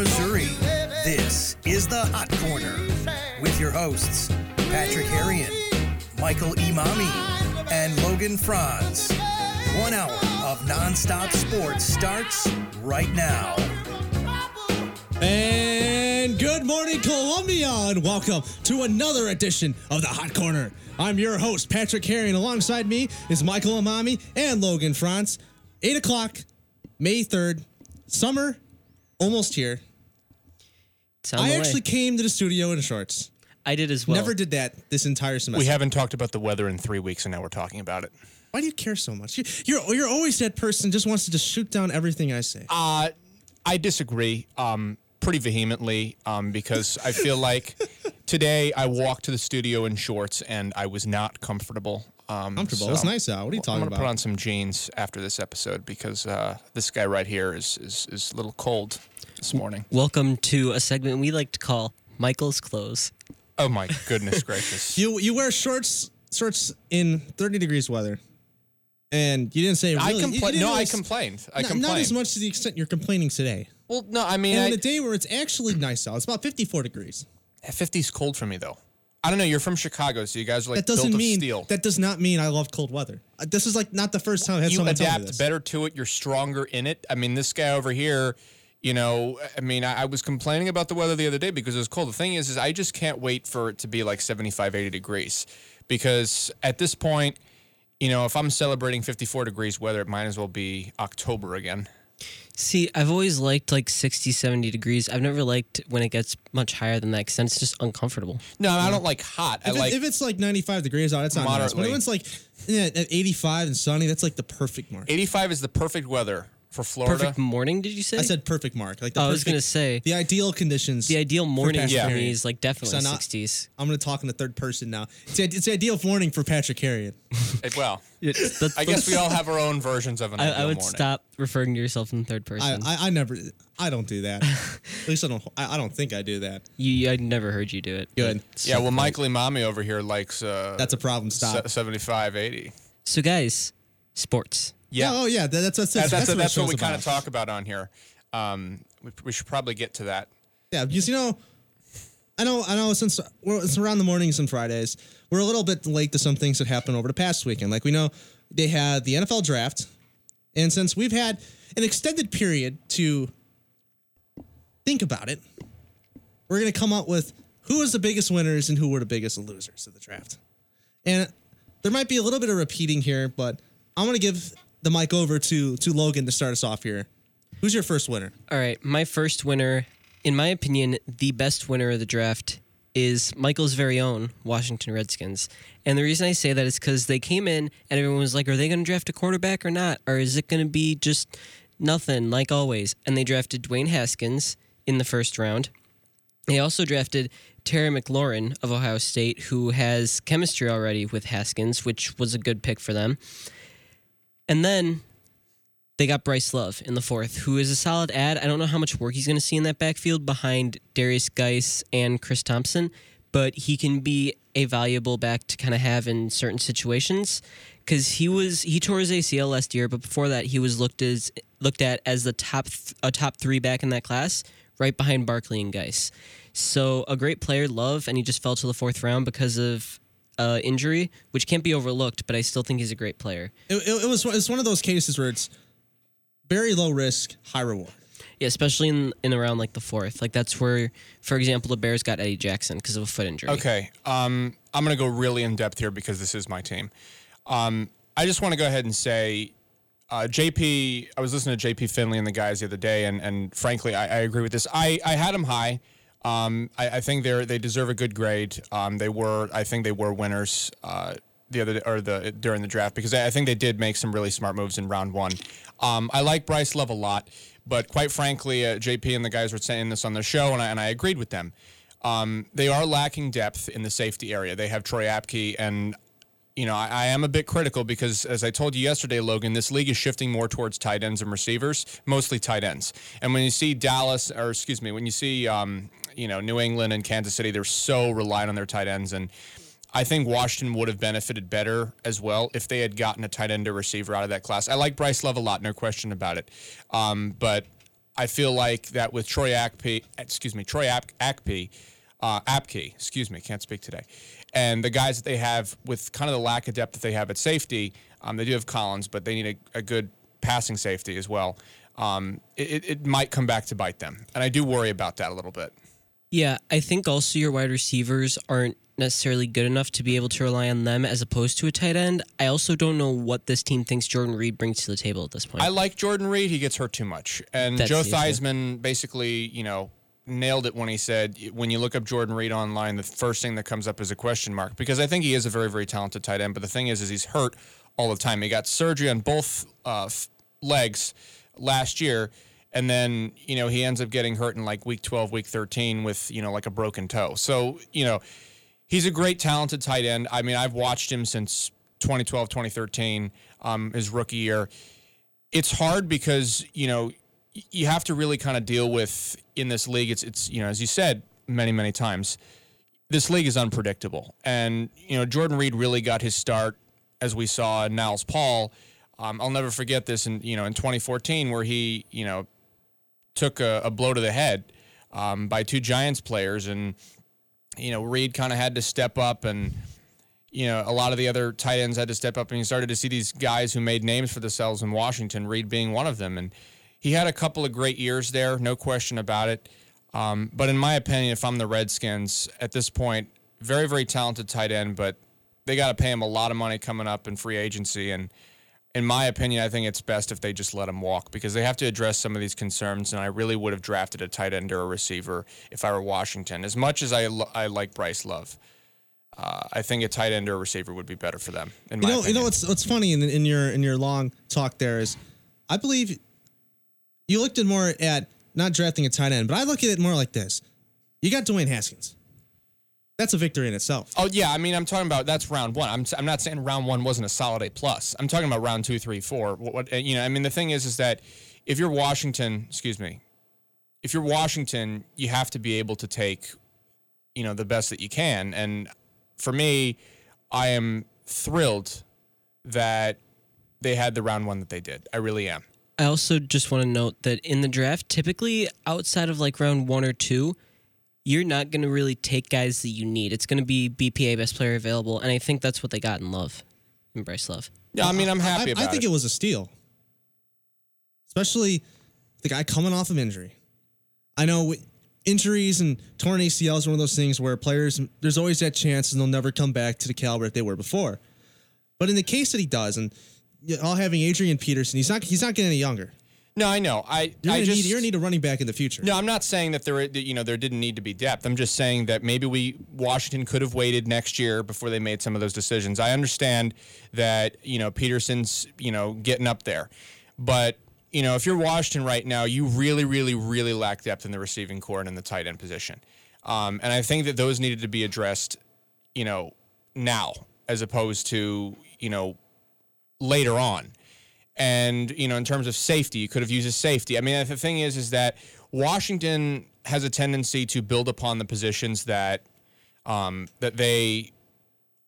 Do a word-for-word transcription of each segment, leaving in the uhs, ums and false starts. Missouri. This is the Hot Corner with your hosts, Patrick Harrion, Michael Imami, and Logan Franz. One hour of nonstop sports starts right now. And good morning, Columbia, and welcome to another edition of the Hot Corner. I'm your host, Patrick Harrion. Alongside me is Michael Imami and Logan Franz. Eight o'clock, May third. Summer, almost here. I actually came to the studio in shorts. I did as well. Never did that this entire semester. We haven't talked about the weather in three weeks, and now we're talking about it. Why do you care so much? You're you're always that person just wants to just shoot down everything I say. Uh, I disagree um, pretty vehemently um, because I feel like today I walked to the studio in shorts, and I was not comfortable. Um, comfortable. So it's nice out. What are you talking I'm gonna about? I'm going to put on some jeans after this episode because uh, this guy right here is, is is a little cold this morning. Welcome to a segment we like to call Michael's Clothes. Oh my goodness gracious! You you wear shorts shorts in thirty degrees weather, and you didn't say really, I compla- No, I complained. I not, complained. Not as much to the extent you're complaining today. Well, no, I mean, and I, on a day where it's actually nice out, it's about fifty-four degrees. fifty is cold for me though. I don't know. You're from Chicago, so you guys are like that doesn't built of mean, steel. That does not mean I love cold weather. Uh, this is like not the first time I had you someone adapt tell me this. Better to it. You're stronger in it. I mean, this guy over here, you know, I mean, I, I was complaining about the weather the other day because it was cold. The thing is, is I just can't wait for it to be like seventy-five, eighty degrees because at this point, you know, if I'm celebrating fifty-four degrees weather, it might as well be October again. See, I've always liked like sixty, seventy degrees. I've never liked when it gets much higher than that because then it's just uncomfortable. No, yeah. I don't like hot. I if, it, like if it's like ninety-five degrees out, it's not moderately. Nice. But when it's like yeah, at eighty-five and sunny, that's like the perfect mark. eighty-five is the perfect weather for Florida. Perfect morning, did you say? I said perfect mark. Like the oh, perfect, I was going to say. The ideal conditions. The ideal morning for, yeah. for me is like definitely not, sixties. I'm going to talk in the third person now. It's, it's the ideal morning for Patrick Harrion. Well. The, I guess we all have our own versions of an ideal I, I would morning. Stop referring to yourself in third person. I, I, I never, I don't do that. At least I don't. I, I don't think I do that. You, I never heard you do it. Good. Yeah. Well, Michael Imami over here likes. Uh, That's a problem. Stop. seventy-five, eighty. So guys, sports. Yeah. Oh yeah. That, that's that's that's, that's, that's, that's what, what we kind of talk about on here. Um, we, we should probably get to that. Yeah, because you know. I know, I know. Since we're, it's around the mornings and Fridays, we're a little bit late to some things that happened over the past weekend. Like we know they had the N F L draft, and since we've had an extended period to think about it, we're going to come up with who was the biggest winners and who were the biggest losers of the draft. And there might be a little bit of repeating here, but I'm going to give the mic over to to Logan to start us off here. Who's your first winner? All right, my first winner. In my opinion, the best winner of the draft is Michael's very own Washington Redskins. And the reason I say that is because they came in and everyone was like, are they going to draft a quarterback or not? Or is it going to be just nothing like always? And they drafted Dwayne Haskins in the first round. They also drafted Terry McLaurin of Ohio State, who has chemistry already with Haskins, which was a good pick for them. And then they got Bryce Love in the fourth, who is a solid add. I don't know how much work he's going to see in that backfield behind Darius Geis and Chris Thompson, but he can be a valuable back to kind of have in certain situations because he was he tore his A C L last year, but before that he was looked as looked at as the top th- a top three back in that class, right behind Barkley and Geis. So a great player, Love, and he just fell to the fourth round because of uh, injury, which can't be overlooked. But I still think he's a great player. It, it, it was it's one of those cases where it's very low risk, high reward. Yeah, especially in, in around like the fourth. Like that's where, for example, the Bears got Eddie Jackson because of a foot injury. Okay, um, I'm going to go really in depth here because this is my team. Um, I just want to go ahead and say, uh, J P, I was listening to J P Finley and the guys the other day, and, and frankly, I, I agree with this. I, I had them high. Um, I, I think they they deserve a good grade. Um, they were, I think they were winners. Uh, the other or the during the draft because I think they did make some really smart moves in round one. Um, I like Bryce Love a lot, but quite frankly, uh, J P and the guys were saying this on their show, and I, and I agreed with them. Um, they are lacking depth in the safety area. They have Troy Apke, and you know I, I am a bit critical because, as I told you yesterday, Logan, this league is shifting more towards tight ends and receivers, mostly tight ends. And when you see Dallas, or excuse me, when you see um, you know New England and Kansas City, they're so reliant on their tight ends and. I think Washington would have benefited better as well if they had gotten a tight end or receiver out of that class. I like Bryce Love a lot, no question about it. Um, but I feel like that with Troy Apke, excuse me, Troy Apke, uh, Apke, excuse me, can't speak today, and the guys that they have with kind of the lack of depth that they have at safety, um, they do have Collins, but they need a, a good passing safety as well. Um, it, it might come back to bite them, and I do worry about that a little bit. Yeah, I think also your wide receivers aren't necessarily good enough to be able to rely on them as opposed to a tight end. I also don't know what this team thinks Jordan Reed brings to the table at this point. I like Jordan Reed. He gets hurt too much. And That's Joe Theismann issue. basically, you know, nailed it when he said, when you look up Jordan Reed online, the first thing that comes up is a question mark, because I think he is a very, very talented tight end. But the thing is, is he's hurt all the time. He got surgery on both uh, legs last year. And then, you know, he ends up getting hurt in like week twelve, week thirteen with, you know, like a broken toe. So, you know, he's a great, talented tight end. I mean, I've watched him since twenty twelve, twenty thirteen, um, his rookie year. It's hard because, you know, you have to really kind of deal with in this league. It's, it's you know, as you said many, many times, this league is unpredictable. And, you know, Jordan Reed really got his start, as we saw in Niles Paul. Um, I'll never forget this in, you know, in twenty fourteen where he, you know, took a, a blow to the head um, by two Giants players. And, you know, Reed kind of had to step up, and, you know, a lot of the other tight ends had to step up, and you started to see these guys who made names for themselves in Washington, Reed being one of them. And he had a couple of great years there, no question about it. Um, but in my opinion, if I'm the Redskins at this point, very, very talented tight end, but they got to pay him a lot of money coming up in free agency. And in my opinion, I think it's best if they just let him walk, because they have to address some of these concerns, and I really would have drafted a tight end or a receiver if I were Washington. As much as I, lo- I like Bryce Love, uh, I think a tight end or a receiver would be better for them, in my you know, opinion. You know what's, what's funny in, in, your, in your long talk there is I believe you looked at more at not drafting a tight end, but I look at it more like this. You got Dwayne Haskins. That's a victory in itself. Oh, yeah. I mean, I'm talking about that's round one. I'm I'm not saying round one wasn't a solid A plus. I'm talking about round two, three, four. What, what you know, I mean, the thing is, is that if you're Washington, excuse me, if you're Washington, you have to be able to take, you know, the best that you can. And for me, I am thrilled that they had the round one that they did. I really am. I also just want to note that in the draft, typically outside of like round one or two, you're not going to really take guys that you need. It's going to be B P A, best player available, and I think that's what they got in Love, in Bryce Love. Yeah, I mean, I'm happy I, about it. I think it. it was a steal, especially the guy coming off of injury. I know injuries and torn A C Ls is one of those things where players, there's always that chance and they'll never come back to the caliber that they were before. But in the case that he does, and all having Adrian Peterson, he's not he's not getting any younger. No, I know. I you're I just need, you're gonna need a running back in the future. No, I'm not saying that there you know there didn't need to be depth. I'm just saying that maybe we Washington could have waited next year before they made some of those decisions. I understand that you know Peterson's you know getting up there, but you know if you're Washington right now, you really, really, really lack depth in the receiving corps and in the tight end position, um, and I think that those needed to be addressed, you know, now as opposed to you know later on. And, you know, in terms of safety, you could have used a safety. I mean, the thing is, is that Washington has a tendency to build upon the positions that um, that they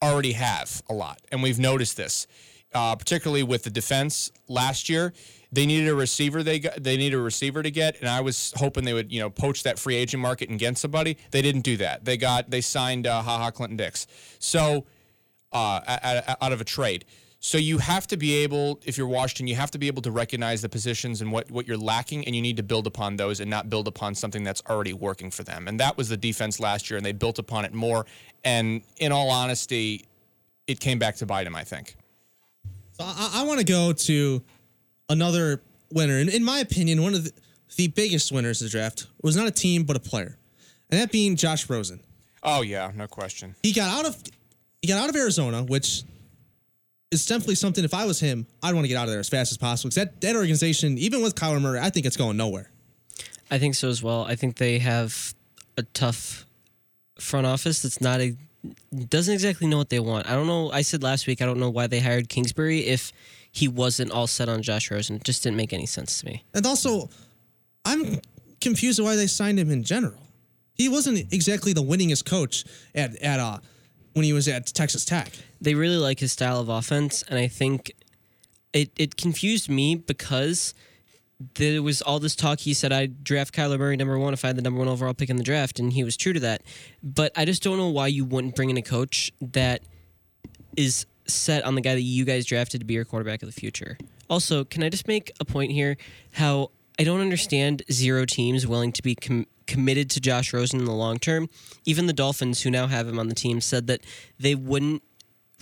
already have a lot. And we've noticed this, uh, particularly with the defense last year. They needed a receiver. They got, they needed a receiver to get, and I was hoping they would, you know, poach that free agent market and get somebody. They didn't do that. They got they signed uh, Ha Ha Clinton Dix. So uh, out of a trade. So you have to be able, if you're Washington, you have to be able to recognize the positions and what, what you're lacking, and you need to build upon those and not build upon something that's already working for them. And that was the defense last year, and they built upon it more. And in all honesty, it came back to bite them, I think. So I, I want to go to another winner. And in my opinion, one of the, the biggest winners of the draft was not a team but a player, and that being Josh Rosen. Oh, yeah, no question. He got out of he got out of Arizona, which... it's definitely something, if I was him, I'd want to get out of there as fast as possible. Because that, that organization, even with Kyler Murray, I think it's going nowhere. I think so as well. I think they have a tough front office that's not a, doesn't exactly know what they want. I don't know. I said last week, I don't know why they hired Kingsbury if he wasn't all set on Josh Rosen. It just didn't make any sense to me. And also, I'm confused why they signed him in general. He wasn't exactly the winningest coach at, at uh, when he was at Texas Tech. They really like his style of offense, and I think it, it confused me because there was all this talk. He said, I'd draft Kyler Murray number one if I had the number one overall pick in the draft, and he was true to that. But I just don't know why you wouldn't bring in a coach that is set on the guy that you guys drafted to be your quarterback of the future. Also, can I just make a point here how I don't understand zero teams willing to be com- committed to Josh Rosen in the long term. Even the Dolphins, who now have him on the team, said that they wouldn't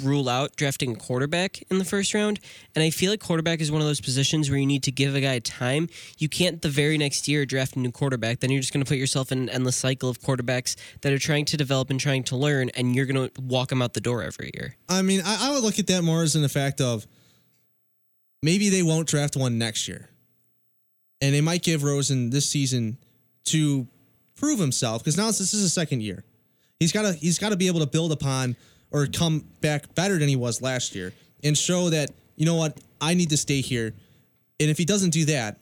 rule out drafting a quarterback in the first round. And I feel like quarterback is one of those positions where you need to give a guy time. You can't the very next year draft a new quarterback. Then you're just going to put yourself in an endless cycle of quarterbacks that are trying to develop and trying to learn, and you're going to walk them out the door every year. I mean, I, I would look at that more as in the fact of maybe they won't draft one next year. And they might give Rosen this season to prove himself, because now this is his second year. He's got to he's got to be able to build upon or come back better than he was last year and show that, you know what, I need to stay here. And if he doesn't do that,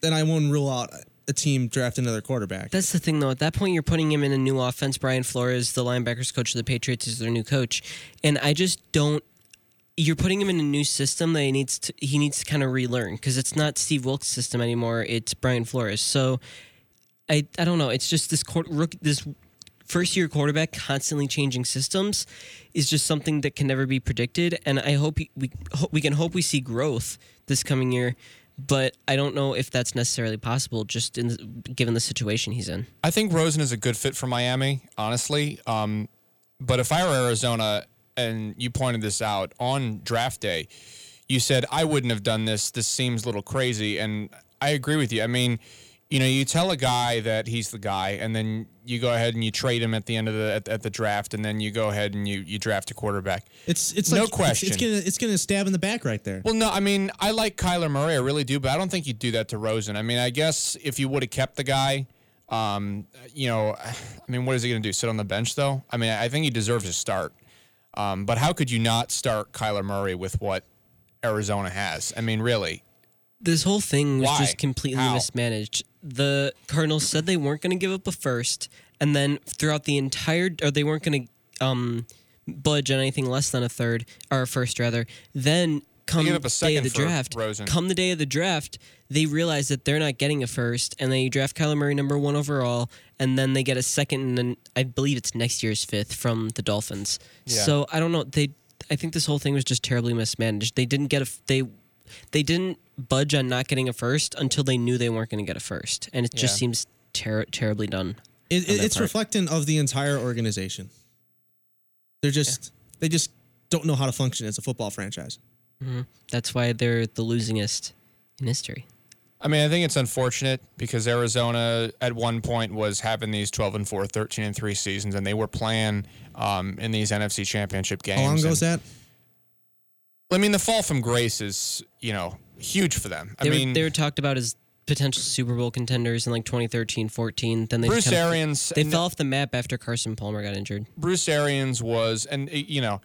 then I won't rule out a team draft another quarterback. That's the thing, though. At that point, you're putting him in a new offense. Brian Flores, the linebackers coach of the Patriots, is their new coach. And I just don't. You're putting him in a new system that he needs to, he needs to kind of relearn, because it's not Steve Wilkes' system anymore. It's Brian Flores. So I I don't know. It's just this court, rook, this first-year quarterback constantly changing systems is just something that can never be predicted. And I hope we, we we can hope we see growth this coming year, but I don't know if that's necessarily possible just in given the situation he's in. I think Rosen is a good fit for Miami, honestly. Um, but if I were Arizona, and you pointed this out on draft day, you said, I wouldn't have done this. This seems a little crazy. And I agree with you. I mean, you know, you tell a guy that he's the guy, and then you go ahead and you trade him at the end of the at, at the draft, and then you go ahead and you, you draft a quarterback. It's it's no like, question. It's, it's gonna it's gonna stab in the back right there. Well, no, I mean, I like Kyler Murray, I really do, but I don't think you'd do that to Rosen. I mean, I guess if you would have kept the guy, um, you know, I mean, what is he gonna do? Sit on the bench though? I mean, I think he deserves a start. Um, but how could you not start Kyler Murray with what Arizona has? I mean, really. This whole thing was Why? just completely how? mismanaged. The Cardinals said they weren't going to give up a first, and then throughout the entire, or they weren't going to um, budge on anything less than a third, or a first rather. Then come the day of the draft, Rosen. come the day of the draft, they realize that they're not getting a first, and they draft Kyler Murray number one overall, and then they get a second, and I believe it's next year's fifth from the Dolphins. Yeah. So I don't know. They, I think this whole thing was just terribly mismanaged. They didn't get a they, they didn't budge on not getting a first until they knew they weren't going to get a first, and it yeah. just seems ter- terribly done. It, it, it's part. reflectant of the entire organization. They're just yeah. they just don't know how to function as a football franchise. Mm-hmm. That's why they're the losingest in history. I mean, I think it's unfortunate because Arizona at one point was having these twelve and four, thirteen and three seasons, and they were playing um, in these N F C Championship games. How long ago was that? I mean, the fall from grace is, you know, huge for them. I they mean, were, they were talked about as potential Super Bowl contenders in like twenty thirteen, fourteen. Then they Bruce kind of, Arians they fell the, off the map after Carson Palmer got injured. Bruce Arians was, and you know,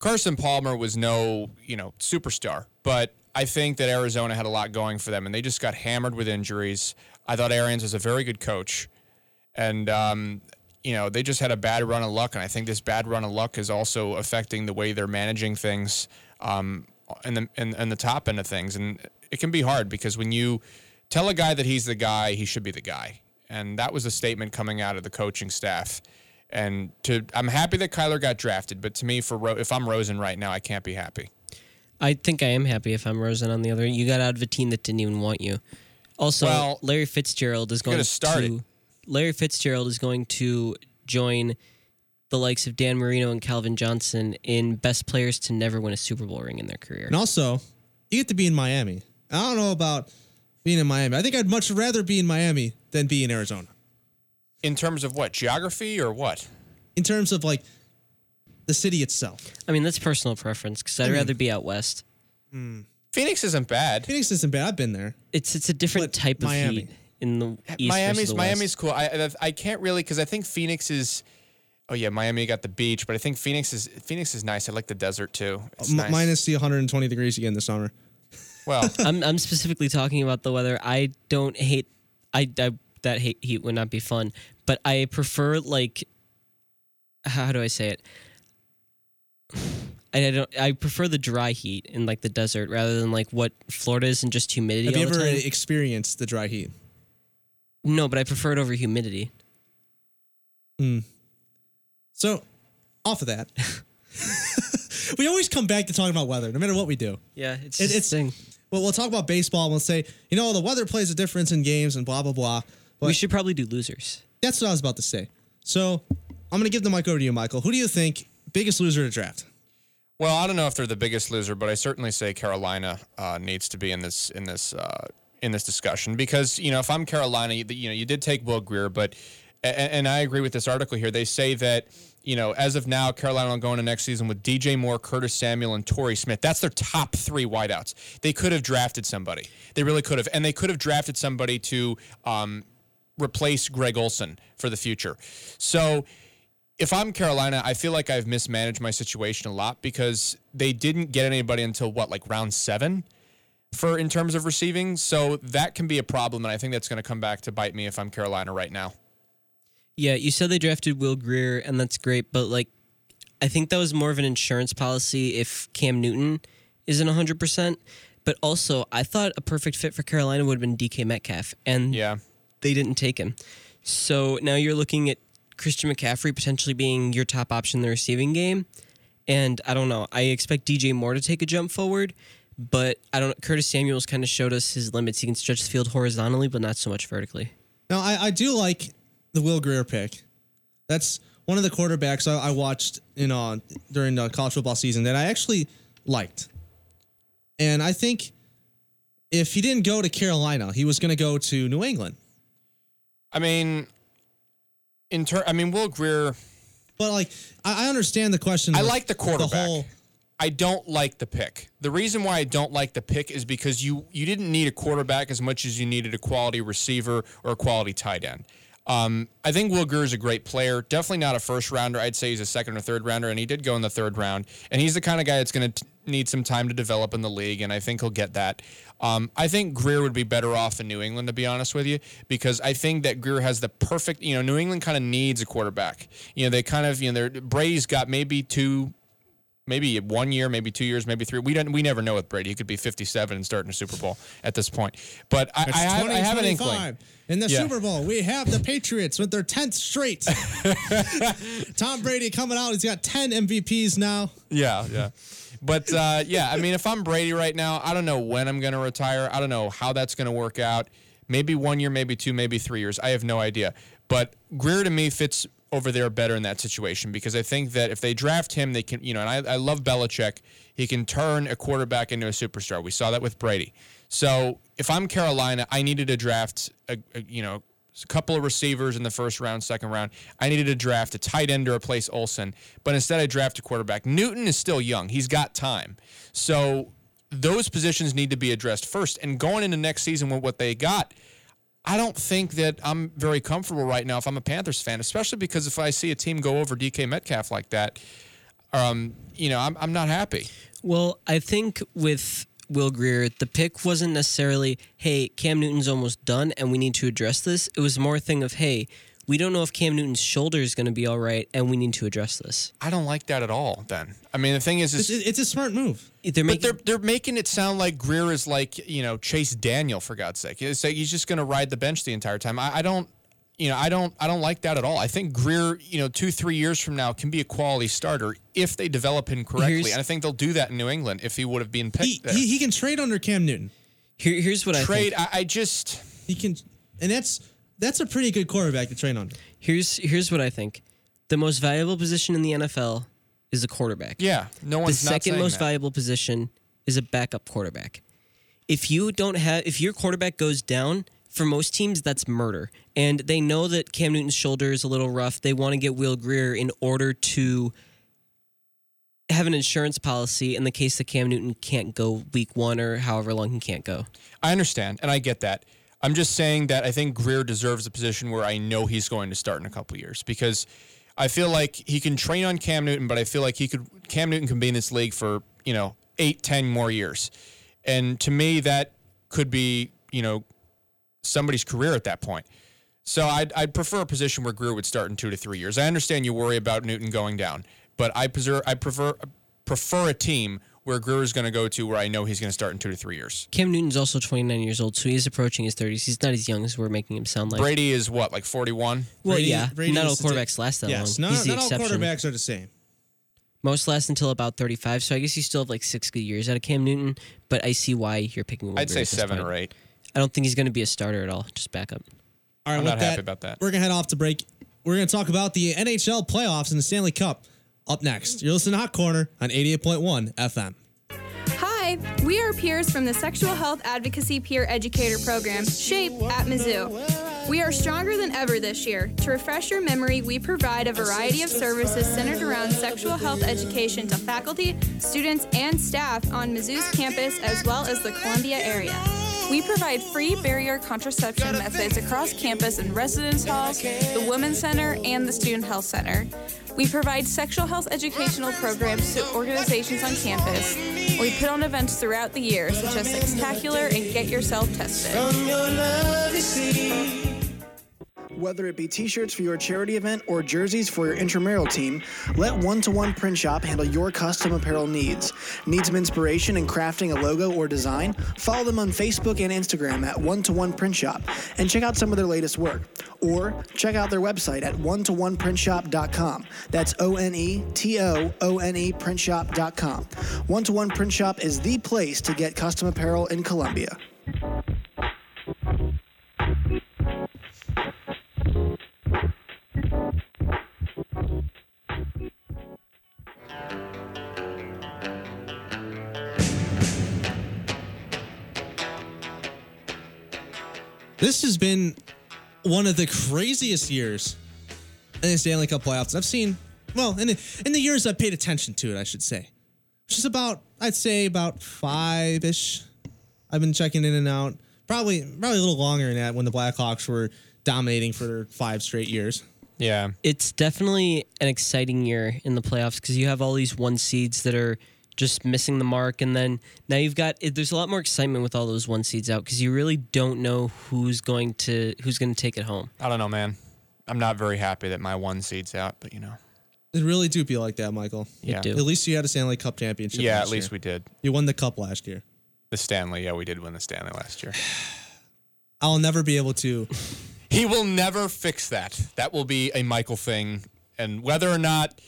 Carson Palmer was no, you know, superstar, but I think that Arizona had a lot going for them, and they just got hammered with injuries. I thought Arians was a very good coach, and, um, you know, they just had a bad run of luck, and I think this bad run of luck is also affecting the way they're managing things um, and the, and, and the top end of things, and it can be hard because when you tell a guy that he's the guy, he should be the guy, and that was a statement coming out of the coaching staff. And to, I'm happy that Kyler got drafted, but to me, for Ro- if I'm Rosen right now, I can't be happy. I think I am happy if I'm Rosen on the other. You got out of a team that didn't even want you. Also, well, Larry Fitzgerald is going start to it. Larry Fitzgerald is going to join the likes of Dan Marino and Calvin Johnson in best players to never win a Super Bowl ring in their career. And also, you get to be in Miami. I don't know about being in Miami. I think I'd much rather be in Miami than be in Arizona. In terms of what? Geography or what? In terms of like the city itself. I mean, that's personal preference because I'd I mean, rather be out west. Mm. Phoenix isn't bad. Phoenix isn't bad. I've been there. It's it's a different but type of Miami. heat in the east. Miami's the Miami's west. cool. I I can't really because I think Phoenix is. Oh yeah, Miami got the beach, but I think Phoenix is Phoenix is nice. I like the desert too. It's M- nice. Minus the one hundred twenty degrees again this summer. Well, I'm I'm specifically talking about the weather. I don't hate. I I that hate, heat would not be fun, but I prefer like. How do I say it? I I don't. I prefer the dry heat in like the desert rather than like what Florida is and just humidity. Have all you the ever time. experienced the dry heat? No, but I prefer it over humidity. Mm. So, off of that, we always come back to talking about weather, no matter what we do. Yeah, it's it, it's thing. Well, we'll talk about baseball. And we'll say, you know, the weather plays a difference in games and blah blah blah. We should probably do losers. That's what I was about to say. So, I'm gonna give the mic over to you, Michael. Who do you think biggest loser to draft? Well, I don't know if they're the biggest loser, but I certainly say Carolina uh, needs to be in this in this uh, in this discussion because you know if I'm Carolina, you, you know you did take Will Grier, but and, and I agree with this article here. They say that you know as of now Carolina will go into next season with D J Moore, Curtis Samuel, and Torrey Smith. That's their top three wideouts. They could have drafted somebody. They really could have, and they could have drafted somebody to um, replace Greg Olsen for the future. So. If I'm Carolina, I feel like I've mismanaged my situation a lot because they didn't get anybody until, what, like round seven for in terms of receiving? So that can be a problem, and I think that's going to come back to bite me if I'm Carolina right now. Yeah, you said they drafted Will Grier, and that's great, but like I think that was more of an insurance policy if Cam Newton isn't one hundred percent. But also, I thought a perfect fit for Carolina would have been D K Metcalf, and yeah. they didn't take him. So now you're looking at Christian McCaffrey potentially being your top option in the receiving game. And I don't know. I expect D J Moore to take a jump forward, but I don't Curtis Samuel's kind of showed us his limits. He can stretch the field horizontally, but not so much vertically. Now, I, I do like the Will Grier pick. That's one of the quarterbacks I, I watched in uh, during the college football season that I actually liked. And I think if he didn't go to Carolina, he was going to go to New England. I mean... In ter- I mean, Will Grier... But, like, I understand the question. I like the quarterback. The whole- I don't like the pick. The reason why I don't like the pick is because you, you didn't need a quarterback as much as you needed a quality receiver or a quality tight end. Um, I think Will Grier is a great player. Definitely not a first-rounder. I'd say he's a second or third-rounder, and he did go in the third round. And he's the kind of guy that's going to need some time to develop in the league, and I think he'll get that. Um, I think Grier would be better off in New England, to be honest with you, because I think that Grier has the perfect, you know, New England kind of needs a quarterback. You know, they kind of, you know, Brady's got maybe two, maybe one year, maybe two years, maybe three. We don't, we never know with Brady. He could be fifty-seven and starting a Super Bowl at this point. But I, I, have, I have an inkling. In the yeah. Super Bowl, we have the Patriots with their tenth straight. Tom Brady coming out. He's got ten M V Ps now. Yeah, yeah. But, uh, yeah, I mean, if I'm Brady right now, I don't know when I'm going to retire. I don't know how that's going to work out. Maybe one year, maybe two, maybe three years. I have no idea. But Grier, to me, fits over there better in that situation because I think that if they draft him, they can, you know, and I, I love Belichick. He can turn a quarterback into a superstar. We saw that with Brady. So if I'm Carolina, I needed to draft, a, a, you know, a couple of receivers in the first round, second round. I needed to draft a tight end to replace Olsen, but instead I draft a quarterback. Newton is still young. He's got time. So those positions need to be addressed first. And going into next season with what they got, I don't think that I'm very comfortable right now if I'm a Panthers fan, especially because if I see a team go over D K Metcalf like that, um, you know, I'm, I'm not happy. Well, I think with Will Grier, the pick wasn't necessarily, hey, Cam Newton's almost done and we need to address this. It was more a thing of, hey, we don't know if Cam Newton's shoulder is going to be all right and we need to address this. I don't like that at all then. I mean, the thing is... It's, it's a smart move. They're making, but they're, they're making it sound like Grier is like, you know, Chase Daniel, for God's sake. It's like he's just going to ride the bench the entire time. I, I don't... You know, I don't I don't like that at all. I think Grier, you know, two, three years from now can be a quality starter if they develop him correctly. Here's, and I think they'll do that in New England if he would have been picked he, there. He, he can trade under Cam Newton. Here, here's what trade, I think. Trade, I just... He can... And that's that's a pretty good quarterback to train under. Here's, here's what I think. The most valuable position in the N F L is a quarterback. Yeah, no one's not saying that. The second most valuable position is a backup quarterback. If you don't have... If your quarterback goes down... For most teams, that's murder. And they know that Cam Newton's shoulder is a little rough. They want to get Will Grier in order to have an insurance policy in the case that Cam Newton can't go week one or however long he can't go. I understand, and I get that. I'm just saying that I think Grier deserves a position where I know he's going to start in a couple years because I feel like he can train on Cam Newton, but I feel like he could Cam Newton can be in this league for, you know, eight, ten more years. And to me, that could be, you know, somebody's career at that point. So I'd, I'd prefer a position where Grier would start in two to three years. I understand you worry about Newton going down, but I prefer I prefer prefer a team where Grier's going to go to where I know he's going to start in two to three years. Cam Newton's also twenty-nine years old, so he is approaching his thirties. He's not as young as we're making him sound like. Brady is what, like forty-one? Well, Brady, yeah. Brady not all quarterbacks take, last that yes, long. Yes, not, not all quarterbacks are the same. Most last until about thirty-five, so I guess you still have like six good years out of Cam Newton, but I see why you're picking Will I'd Grier say seven point. Or eight. I don't think he's going to be a starter at all, just backup. All right, I'm not that, happy about that. We're going to head off to break. We're going to talk about the N H L playoffs and the Stanley Cup up next. You're listening to Hot Corner on eighty-eight point one F M. Hi, we are peers from the Sexual Health Advocacy Peer Educator Program, SHAPE, at Mizzou. We are stronger than ever this year. To refresh your memory, we provide a variety of services centered around sexual health education to faculty, students, and staff on Mizzou's campus as well as the Columbia area. We provide free barrier contraception methods across campus in residence halls, the Women's Center, and the Student Health Center. We provide sexual health educational programs to organizations on campus. We put on events throughout the year, such as Sextacular and Get Yourself Tested. Whether it be t-shirts for your charity event or jerseys for your intramural team, let One-to-One Print Shop handle your custom apparel needs. Need some inspiration in crafting a logo or design? Follow them on Facebook and Instagram at One-to-One Print Shop and check out some of their latest work. Or check out their website at one to one print shop dot com. That's O N E T O O N E print shop dot com. One-to-One Print Shop is the place to get custom apparel in Columbia. This has been one of the craziest years in the Stanley Cup playoffs I've seen. Well, in the, in the years I've paid attention to it, I should say, which is about I'd say about five ish. I've been checking in and out, probably probably a little longer than that when the Blackhawks were dominating for five straight years. Yeah, it's definitely an exciting year in the playoffs because you have all these one seeds that are just missing the mark. And then now you've got, there's a lot more excitement with all those one seeds out because you really don't know who's going to, who's going to take it home. I don't know, man. I'm not very happy that my one seed's out, but you know. It really do be like that, Michael. Yeah. At least you had a Stanley Cup championship Yeah, last at least year. We did. You won the cup last year. The Stanley. Yeah, we did win the Stanley last year. I'll never be able to. He will never fix that. That will be a Michael thing. And whether or not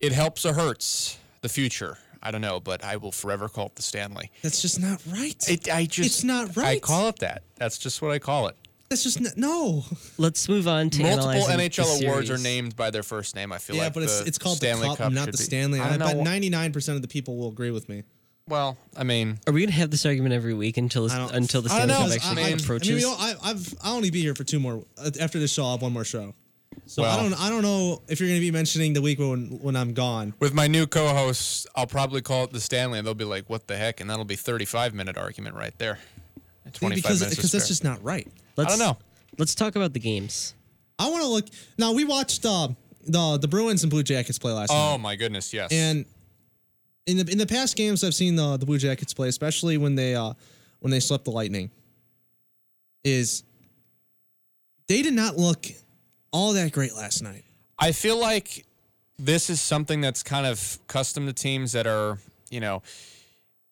it helps or hurts the future, I don't know, but I will forever call it the Stanley. That's just not right. It, I just, it's not right. I call it that. That's just what I call it. That's just n- no. Let's move on to multiple N H L awards are named by their first name. I feel yeah, like but it's it's called Stanley the Cup, Cup not the Stanley. I bet ninety-nine percent of the people will agree with me. Well, I mean, are we gonna have this argument every week until until the Stanley Cup actually I mean, approaches? I mean, you know, I, I've I'll only be here for two more. After this show, I'll have one more show. So well, I don't I don't know if you're gonna be mentioning the week when when I'm gone. With my new co-hosts, I'll probably call it the Stanley, and they'll be like, "What the heck?" And that'll be thirty-five minute argument right there. twenty-five because, minutes because that's just not right. Let's, I don't know. Let's talk about the games. I want to look. Now we watched uh, the the Bruins and Blue Jackets play last oh, night. Oh my goodness, yes. And In the in the past games, I've seen the the Blue Jackets play, especially when they uh, when they swept the Lightning. Is they did not look all that great last night. I feel like this is something that's kind of custom to teams that are, you know,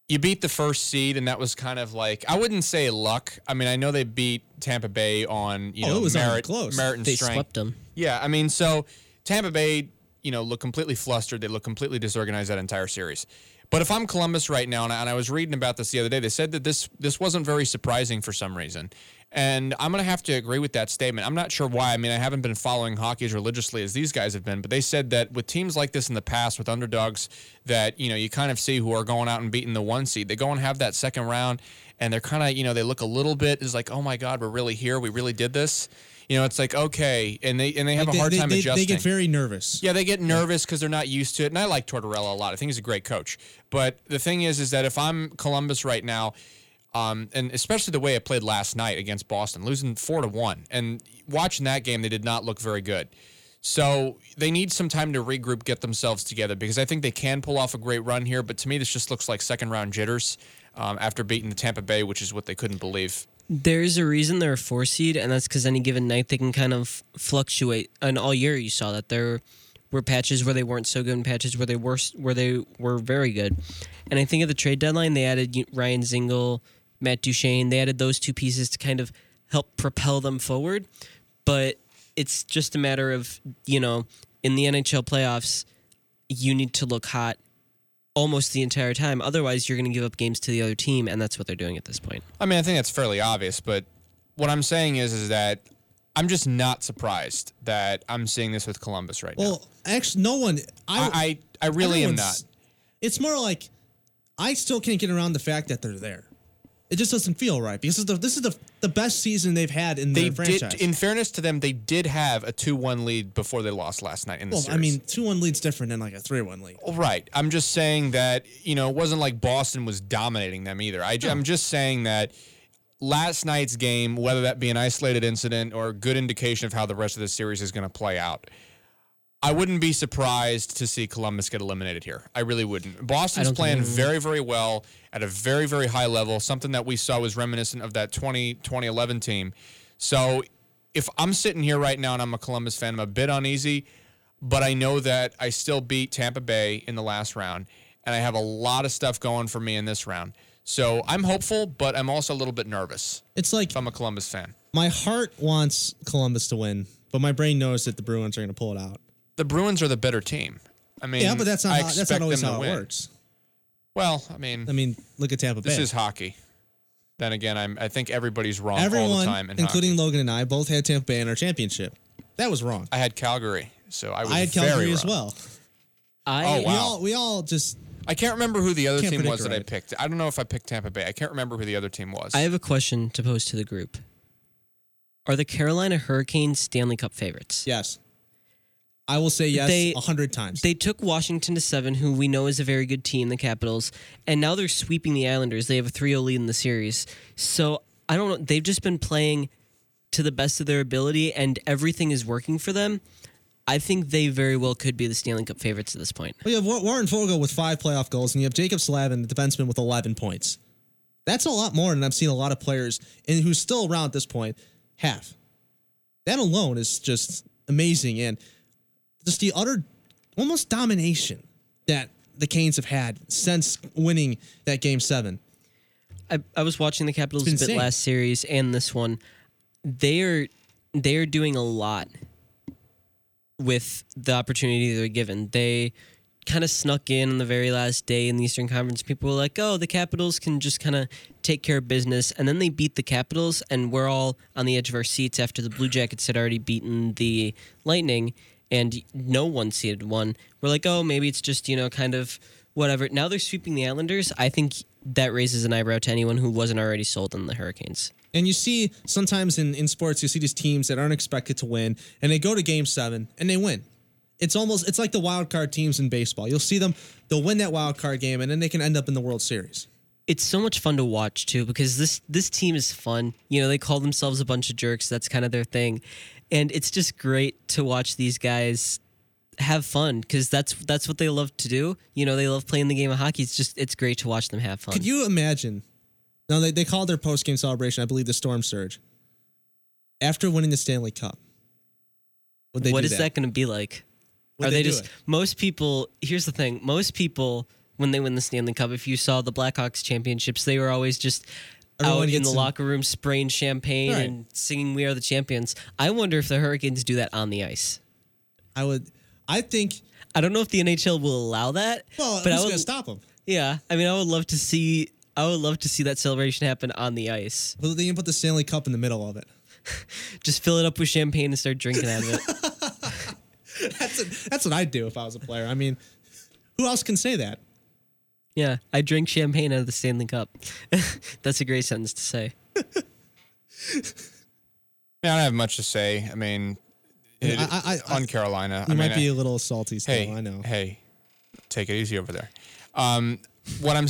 you beat the first seed, and that was kind of like, I wouldn't say luck. I mean, I know they beat Tampa Bay on you oh, know it merit, close. merit and they strength. They swept them. Yeah, I mean, so Tampa Bay, you know, look completely flustered. They look completely disorganized that entire series. But if I'm Columbus right now, and I, and I was reading about this the other day, they said that this this wasn't very surprising for some reason. And I'm going to have to agree with that statement. I'm not sure why. I mean, I haven't been following hockey as religiously as these guys have been, but they said that with teams like this in the past, with underdogs that, you know, you kind of see who are going out and beating the one seed, they go and have that second round, and they're kind of, you know, they look a little bit, is like, oh, my God, we're really here. We really did this. You know, it's like, okay, and they and they have like a hard they, time they, adjusting. They get very nervous. Yeah, they get nervous because they're not used to it, and I like Tortorella a lot. I think he's a great coach. But the thing is, is that if I'm Columbus right now, um, and especially the way I played last night against Boston, losing four to one, and watching that game, they did not look very good. So they need some time to regroup, get themselves together, because I think they can pull off a great run here, but to me this just looks like second-round jitters um, after beating the Tampa Bay, which is what they couldn't believe. There's a reason they're a four seed, and that's because any given night they can kind of fluctuate. And all year you saw that. They're were patches where they weren't so good and patches where they were where they were very good. And I think at the trade deadline, they added Ryan Zingle, Matt Duchene. They added those two pieces to kind of help propel them forward. But it's just a matter of, you know, in the N H L playoffs, you need to look hot almost the entire time. Otherwise, you're going to give up games to the other team, and that's what they're doing at this point. I mean, I think that's fairly obvious, but what I'm saying is is that I'm just not surprised that I'm seeing this with Columbus right well, now. Well, actually, no one... I I, I, I really am not. It's more like I still can't get around the fact that they're there. It just doesn't feel right because this is the, this is the, the best season they've had in their franchise. Did, in fairness to them, they did have a two one lead before they lost last night in the well, series. Well, I mean, two one lead's different than like a three one lead. Right. I'm just saying that, you know, it wasn't like Boston was dominating them either. I, no. I'm just saying that last night's game, whether that be an isolated incident or a good indication of how the rest of the series is going to play out, I wouldn't be surprised to see Columbus get eliminated here. I really wouldn't. Boston's playing very, very well at a very, very high level, something that we saw was reminiscent of that twenty eleven team. So if I'm sitting here right now and I'm a Columbus fan, I'm a bit uneasy, but I know that I still beat Tampa Bay in the last round, and I have a lot of stuff going for me in this round. So I'm hopeful, but I'm also a little bit nervous. It's like if I'm a Columbus fan. My heart wants Columbus to win, but my brain knows that the Bruins are going to pull it out. The Bruins are the better team. I mean, yeah, but that's not, how, that's not always how it win. works. Well, I mean, I mean, look at Tampa Bay. This is hockey. Then again, I'm, I think everybody's wrong Everyone, all the time. In including hockey. Logan and I, both had Tampa Bay in our championship. That was wrong. I had Calgary, so I was I had very Calgary wrong. as well. I oh, wow. we all we all just. I can't remember who the other team was right. that I picked. I don't know if I picked Tampa Bay. I can't remember who the other team was. I have a question to pose to the group. Are the Carolina Hurricanes Stanley Cup favorites? Yes. I will say yes a hundred times. They took Washington to seven, who we know is a very good team, the Capitals, and now they're sweeping the Islanders. They have a three oh lead in the series. So, I don't know. They've just been playing to the best of their ability, and everything is working for them. I think they very well could be the Stanley Cup favorites at this point. Well, you have Warren Fogle with five playoff goals, and you have Jacob Slavin, the defenseman, with eleven points. That's a lot more than I've seen a lot of players, and who's still around at this point, have. That alone is just amazing, and just the utter, almost domination that the Canes have had since winning that Game seven. I, I was watching the Capitals a bit last series and this one. They are they are doing a lot with the opportunity they're given. They kind of snuck in on the very last day in the Eastern Conference. People were like, oh, the Capitals can just kind of take care of business. And then they beat the Capitals, and we're all on the edge of our seats after the Blue Jackets had already beaten the Lightning, and no one seeded one. We're like, oh, maybe it's just, you know, kind of whatever. Now they're sweeping the Islanders. I think that raises an eyebrow to anyone who wasn't already sold on the Hurricanes. And you see sometimes in, in sports, you see these teams that aren't expected to win, and they go to Game seven, and they win. It's almost it's like the wild card teams in baseball. You'll see them, they'll win that wild card game, and then they can end up in the World Series. It's so much fun to watch, too, because this this team is fun. You know, they call themselves a bunch of jerks. That's kind of their thing. And it's just great to watch these guys have fun because that's that's what they love to do. You know, they love playing the game of hockey. It's just it's great to watch them have fun. Could you imagine? Now, they, they called their post-game celebration, I believe, the Storm Surge. After winning the Stanley Cup, would they what do is that, that going to be like? Would Are they, they just... It? Most people... Here's the thing. Most people... When they win the Stanley Cup, if you saw the Blackhawks championships, they were always just Everyone out in the some... locker room spraying champagne right. and singing "We Are the Champions." I wonder if the Hurricanes do that on the ice. I would, I think, I don't know if the N H L will allow that. Well, but I was going to stop them. Yeah, I mean, I would love to see, I would love to see that celebration happen on the ice. Well, they can put the Stanley Cup in the middle of it. Just fill it up with champagne and start drinking out of it. that's a, that's what I'd do if I was a player. I mean, who else can say that? Yeah, I drink champagne out of the Stanley Cup. That's a great sentence to say. Yeah, I don't have much to say. I mean, it, I, I, on I, Carolina. You I might mean, be I, a little salty still, hey, I know. Hey, take it easy over there. Um, what I'm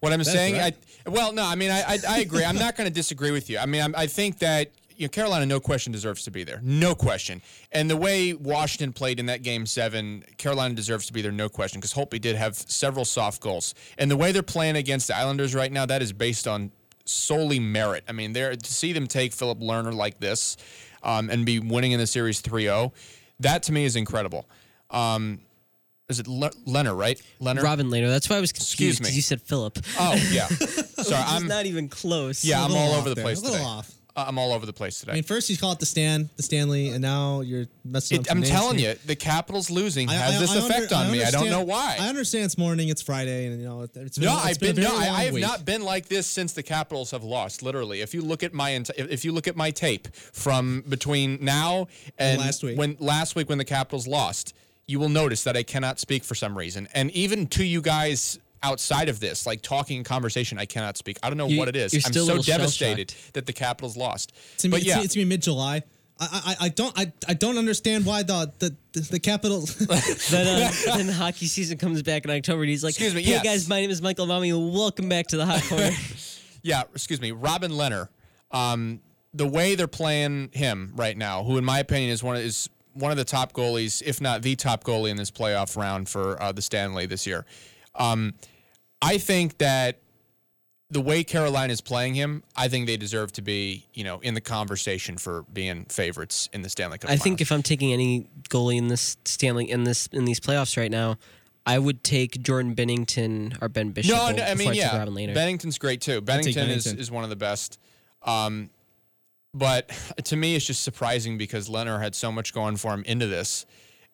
what I'm That's saying, right. I, well, no, I mean, I I, I agree. I'm not going to disagree with you. I mean, I'm, I think that you know, Carolina, no question, deserves to be there. No question. And the way Washington played in that Game seven, Carolina deserves to be there, no question, because Holtby did have several soft goals. And the way they're playing against the Islanders right now, that is based on solely merit. I mean, to see them take Philip Lerner like this um, and be winning in the series three oh, that to me is incredible. Um, is it Le- Lehner, right? Lehner? Robin Lehner. That's why I was confused. Excuse me. You said Phillip. Oh, yeah. Sorry, I'm not even close. Yeah, I'm all over the place today. A little off. Uh, I'm all over the place today. I mean, first you call it the Stan, the Stanley, and now you're messing up. It, I'm telling here. you, the Capitals losing I, has I, this I effect under, on I me. I don't know why. I understand it's morning, it's Friday, and you know it's been, no, it's I've been, been no, I have week. not been like this since the Capitals have lost. Literally, if you look at my if you look at my tape from between now and, and last week, when last week when the Capitals lost, you will notice that I cannot speak for some reason, and even to you guys. Outside of this, like talking in conversation, I cannot speak. I don't know you, what it is. I'm so devastated that the Capitals lost. To me, but yeah, it's, it's me mid-July. I, I, I don't I, I don't understand why the the the, the Capitals. then, uh, then hockey season comes back in October, and he's like, "Excuse me, hey yes. guys, my name is Michael Imami. Welcome back to the Hot Corner." yeah, excuse me, Robin Lehner. Um, the way they're playing him right now, who in my opinion is one of, is one of the top goalies, if not the top goalie in this playoff round for uh, the Stanley this year. Um, I think that the way Carolina is playing him, I think they deserve to be, you know, in the conversation for being favorites in the Stanley Cup. I think if I'm taking any goalie in this Stanley in this in these playoffs right now, I would take Jordan Binnington or Ben Bishop. No, no I mean I yeah, Robin Lehner. Bennington's great too. Bennington, Bennington is is one of the best. Um, but to me, it's just surprising because Lehner had so much going for him into this,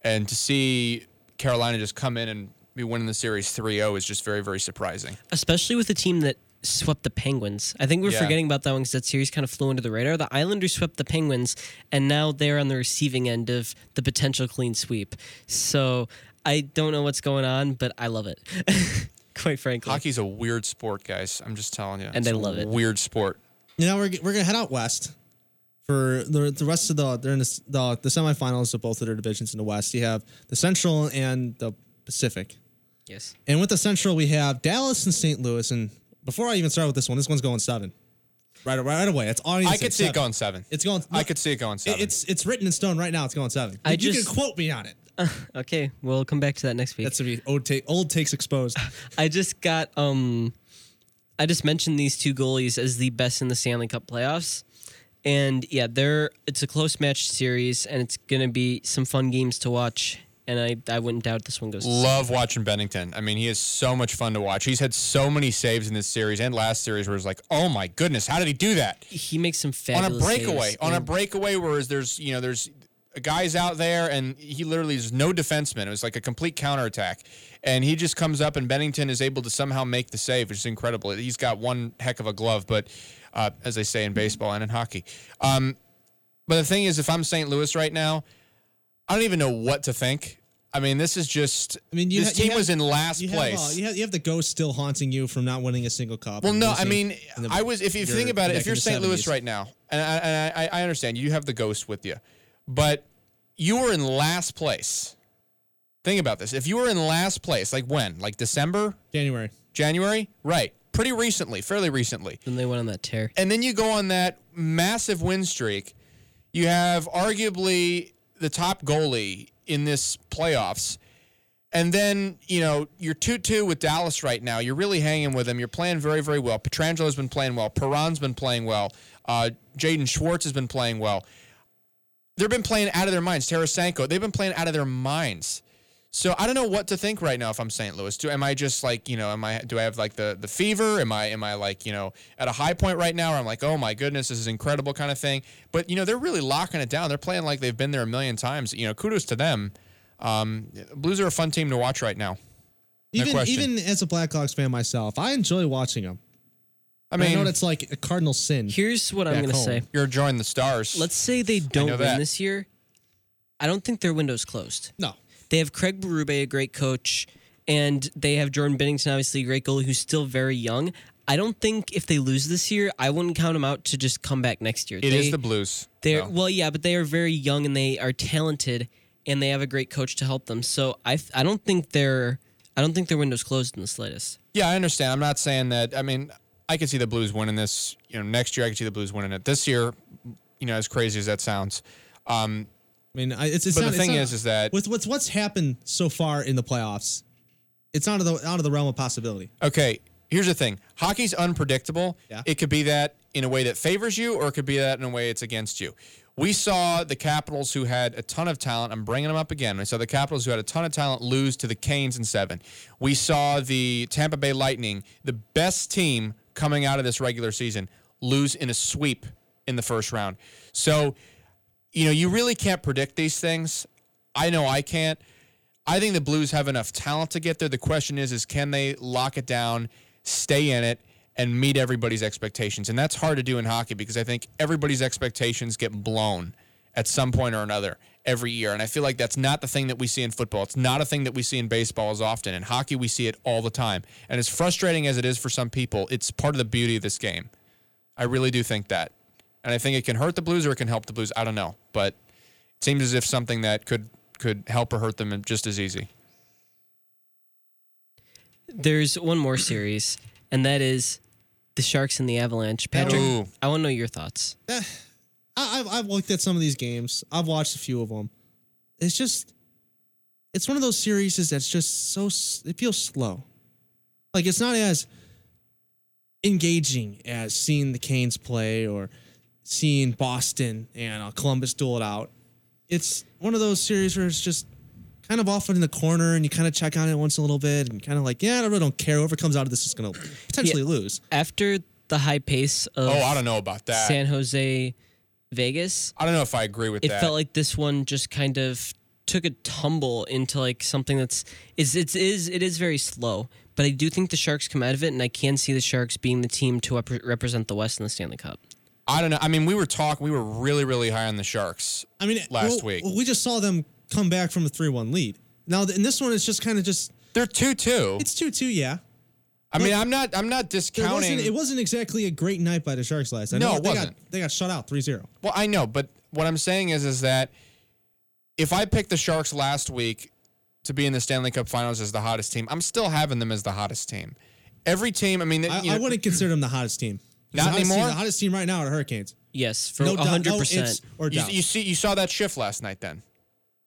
and to see Carolina just come in and. Be winning the series three oh is just very, very surprising. Especially with a team that swept the Penguins. I think we're yeah. forgetting about that one because that series kind of flew under the radar. The Islanders swept the Penguins, and now they're on the receiving end of the potential clean sweep. So I don't know what's going on, but I love it, quite frankly. Hockey's a weird sport, guys. I'm just telling you. And it's I love a it. Weird sport. You know, we're, we're going to head out west for the, the rest of the, they're in the, the, the semifinals of both of their divisions in the West. You have the Central and the Pacific. Yes. And with the Central, we have Dallas and Saint Louis. And before I even start with this one, this one's going seven. Right, right away. That's all I, need I to could see seven. It going seven. It's going. No, I could see it going seven. It's it's written in stone right now. It's going seven. I you just, can quote me on it. Uh, okay, we'll come back to that next week. That's gonna be old, ta- old takes exposed. I just got um, I just mentioned these two goalies as the best in the Stanley Cup playoffs, and yeah, they're it's a close match series, and it's gonna be some fun games to watch. And I, I wouldn't doubt this one goes. Love watching Binnington. I mean, he is so much fun to watch. He's had so many saves in this series and last series where it's like, oh my goodness, how did he do that? He makes some fabulous on a breakaway, saves. on a breakaway, whereas there's you know there's guys out there and he literally is no defenseman. It was like a complete counterattack, and he just comes up and Binnington is able to somehow make the save, which is incredible. He's got one heck of a glove, but uh, as they say in baseball and in hockey. Um, but the thing is, if I'm Saint Louis right now. I don't even know what to think. I mean, this is just. I mean, you this ha- team you have, was in last you place. Have, uh, you, have, you have the ghost still haunting you from not winning a single cup. Well, no, I mean, the, I was. If you think about it, if you're Saint Louis right now, and I, and I, I understand you have the ghost with you, but you were in last place. Think about this: if you were in last place, like when, like December, January, January, right? Pretty recently, fairly recently. Then they went on that tear, and then you go on that massive win streak. You have arguably. The top goalie in this playoffs. And then, you know, you're two two with Dallas right now. You're really hanging with them. You're playing very, very well. Petrangelo's been playing well. Perron's been playing well. Uh, Jaden Schwartz has been playing well. They've been playing out of their minds. Tarasenko, they've been playing out of their minds. So I don't know what to think right now if I'm Saint Louis. Do am I just like, you know, am I do I have like the, the fever? Am I am I like, you know, at a high point right now where I'm like, oh my goodness, this is incredible kind of thing. But you know, they're really locking it down. They're playing like they've been there a million times. You know, kudos to them. Um, Blues are a fun team to watch right now. No even question. Even as a Blackhawks fan myself, I enjoy watching them. I mean, I know that's like a cardinal sin. Here's what I'm going to say. You're enjoying the Stars. Let's say they don't win that. This year. I don't think their window's closed. No. They have Craig Berube, a great coach, and they have Jordan Binnington, obviously a great goalie who's still very young. I don't think if they lose this year, I wouldn't count them out to just come back next year. It they, is the Blues. They're no. Well, yeah, but they are very young and they are talented, and they have a great coach to help them. So I, I don't think they're, I don't think their window's closed in the slightest. Yeah, I understand. I'm not saying that. I mean, I could see the Blues winning this. You know, next year I could see the Blues winning it. This year, you know, as crazy as that sounds. Um, I mean, it's, it's but not, the thing it's not, is, is that with what's what's happened so far in the playoffs, it's out of the out of the realm of possibility. Okay, here's the thing: hockey's unpredictable. Yeah. It could be that in a way that favors you, or it could be that in a way it's against you. We saw the Capitals, who had a ton of talent. I'm bringing them up again. We saw the Capitals, who had a ton of talent, lose to the Canes in seven. We saw the Tampa Bay Lightning, the best team coming out of this regular season, lose in a sweep in the first round. So, you know, you really can't predict these things. I know I can't. I think the Blues have enough talent to get there. The question is, is can they lock it down, stay in it, and meet everybody's expectations? And that's hard to do in hockey because I think everybody's expectations get blown at some point or another every year. And I feel like that's not the thing that we see in football. It's not a thing that we see in baseball as often. In hockey, we see it all the time. And as frustrating as it is for some people, it's part of the beauty of this game. I really do think that. And I think it can hurt the Blues or it can help the Blues. I don't know. But it seems as if something that could could help or hurt them just as easy. There's one more series, and that is the Sharks and the Avalanche. Patrick, Ooh. I want to know your thoughts. Eh, I, I've looked at some of these games. I've watched a few of them. It's just, it's one of those series that's just so, it feels slow. Like, it's not as engaging as seeing the Canes play or seeing Boston and uh, Columbus duel it out. It's one of those series where it's just kind of off in the corner and you kind of check on it once a little bit and kind of like, yeah, I really don't care. Whoever comes out of this is going to potentially yeah. lose. After the high pace of oh, I don't know about that. San Jose, Vegas. I don't know if I agree with it that. It felt like this one just kind of took a tumble into like something that's is it's is it is very slow. But I do think the Sharks come out of it, and I can see the Sharks being the team to rep- represent the West in the Stanley Cup. I don't know. I mean, we were talking. We were really, really high on the Sharks. I mean, last well, week well, we just saw them come back from a three one lead. Now, in this one, it's just kind of just they're two two. It's two two, yeah. I but mean, I'm not. I'm not discounting. It wasn't, it wasn't exactly a great night by the Sharks last night. No, it they wasn't. Got, they got shut out three zero. Well, I know, but what I'm saying is, is that if I picked the Sharks last week to be in the Stanley Cup Finals as the hottest team, I'm still having them as the hottest team. Every team. I mean, I, you know, I wouldn't consider them the hottest team. Not the hottest anymore. Team, the hottest team right now are the Hurricanes. Yes, for no one hundred percent. Doubt, no or doubt. You, you see, you saw that shift last night, then,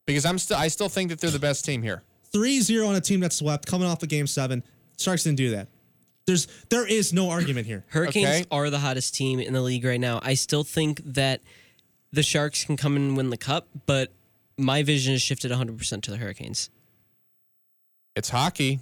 because I'm still, I still think that they're the best team here. three zero on a team that swept, coming off of Game Seven. Sharks didn't do that. There's, there is no argument here. Hurricanes okay. are the hottest team in the league right now. I still think that the Sharks can come and win the Cup, but my vision has shifted one hundred percent to the Hurricanes. It's hockey.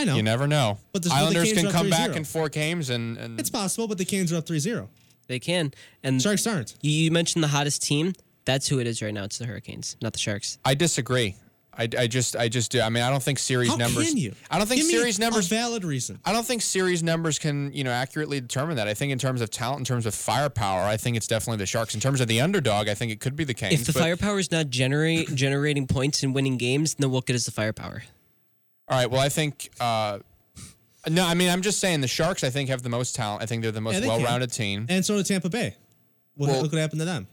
I know. You never know. But the Islanders can come back in four games. and, and It's possible, but the Canes are up three zero. They can. And Sharks aren't. You mentioned the hottest team. That's who it is right now. It's the Hurricanes, not the Sharks. I disagree. I, I just I just do. I mean, I don't think series How numbers. How can you? I don't think Give series me numbers. A valid reason. I don't think series numbers can, you know, accurately determine that. I think in terms of talent, in terms of firepower, I think it's definitely the Sharks. In terms of the underdog, I think it could be the Canes. If the firepower is not generate, generating points and winning games, then what good is the firepower? All right, well, I think uh, – no, I mean, I'm just saying the Sharks, I think, have the most talent. I think they're the most yeah, they well-rounded can. team. And so did Tampa Bay. What, well, look what happened to them.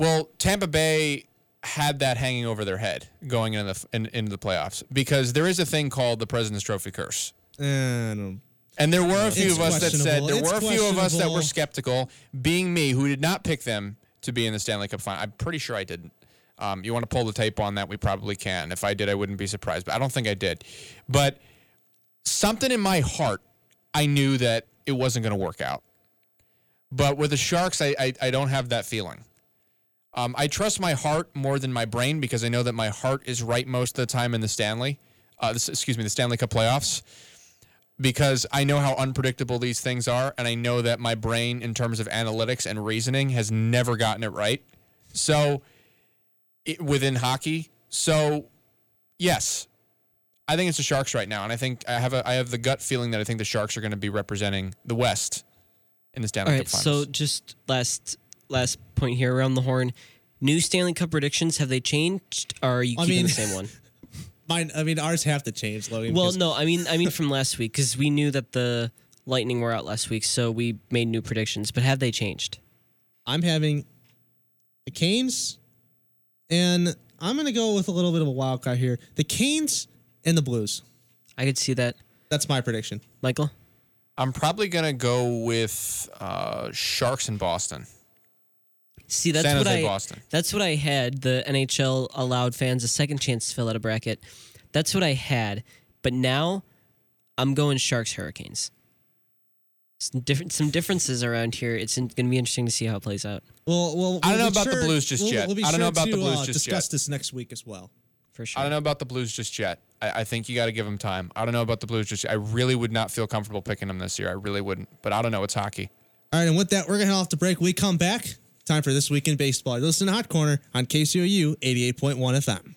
Well, Tampa Bay had that hanging over their head going into the, in, into the playoffs because there is a thing called the President's Trophy curse. Uh, I don't And there were a few of us that said – there it's were a few of us that were skeptical, being me, who did not pick them to be in the Stanley Cup Final. I'm pretty sure I didn't. Um, you want to pull the tape on that? We probably can. If I did, I wouldn't be surprised, but I don't think I did. But something in my heart, I knew that it wasn't going to work out. But with the Sharks, I I, I don't have that feeling. Um, I trust my heart more than my brain because I know that my heart is right most of the time in the Stanley, uh, this, excuse me, the Stanley Cup playoffs, because I know how unpredictable these things are, and I know that my brain, in terms of analytics and reasoning, has never gotten it right. So. It, within hockey. So, yes, I think it's the Sharks right now. And I think I have a I have the gut feeling that I think the Sharks are going to be representing the West in the Stanley All right, Cup Finals. So just last last point here around the horn. New Stanley Cup predictions, have they changed? Or are you I keeping mean, the same one? Mine, I mean, ours have to change, Logan. Well, no, I mean, I mean from last week because we knew that the Lightning were out last week, so we made new predictions. But have they changed? I'm having the Canes... And I'm going to go with a little bit of a wild card here. The Canes and the Blues. I could see that. That's my prediction. Michael? I'm probably going to go with uh, Sharks and Boston. See, that's San Jose, what I, Boston. That's what I had. The N H L allowed fans a second chance to fill out a bracket. That's what I had. But now I'm going Sharks Hurricanes. some different some differences around here. It's going to be interesting to see how it plays out. Well, well, we'll I don't know about sure, the Blues just we'll, yet. We'll I don't sure know about to, the Blues uh, just discuss yet. Discuss this next week as well. For sure. I don't know about the Blues just yet. I, I think you got to give them time. I don't know about the Blues just yet. I really would not feel comfortable picking them this year. I really wouldn't. But I don't know. It's hockey. All right, and with that, we're going to head off to break. We come back. Time for This Week in Baseball. You listen to Hot Corner on K C O U eighty-eight point one F M.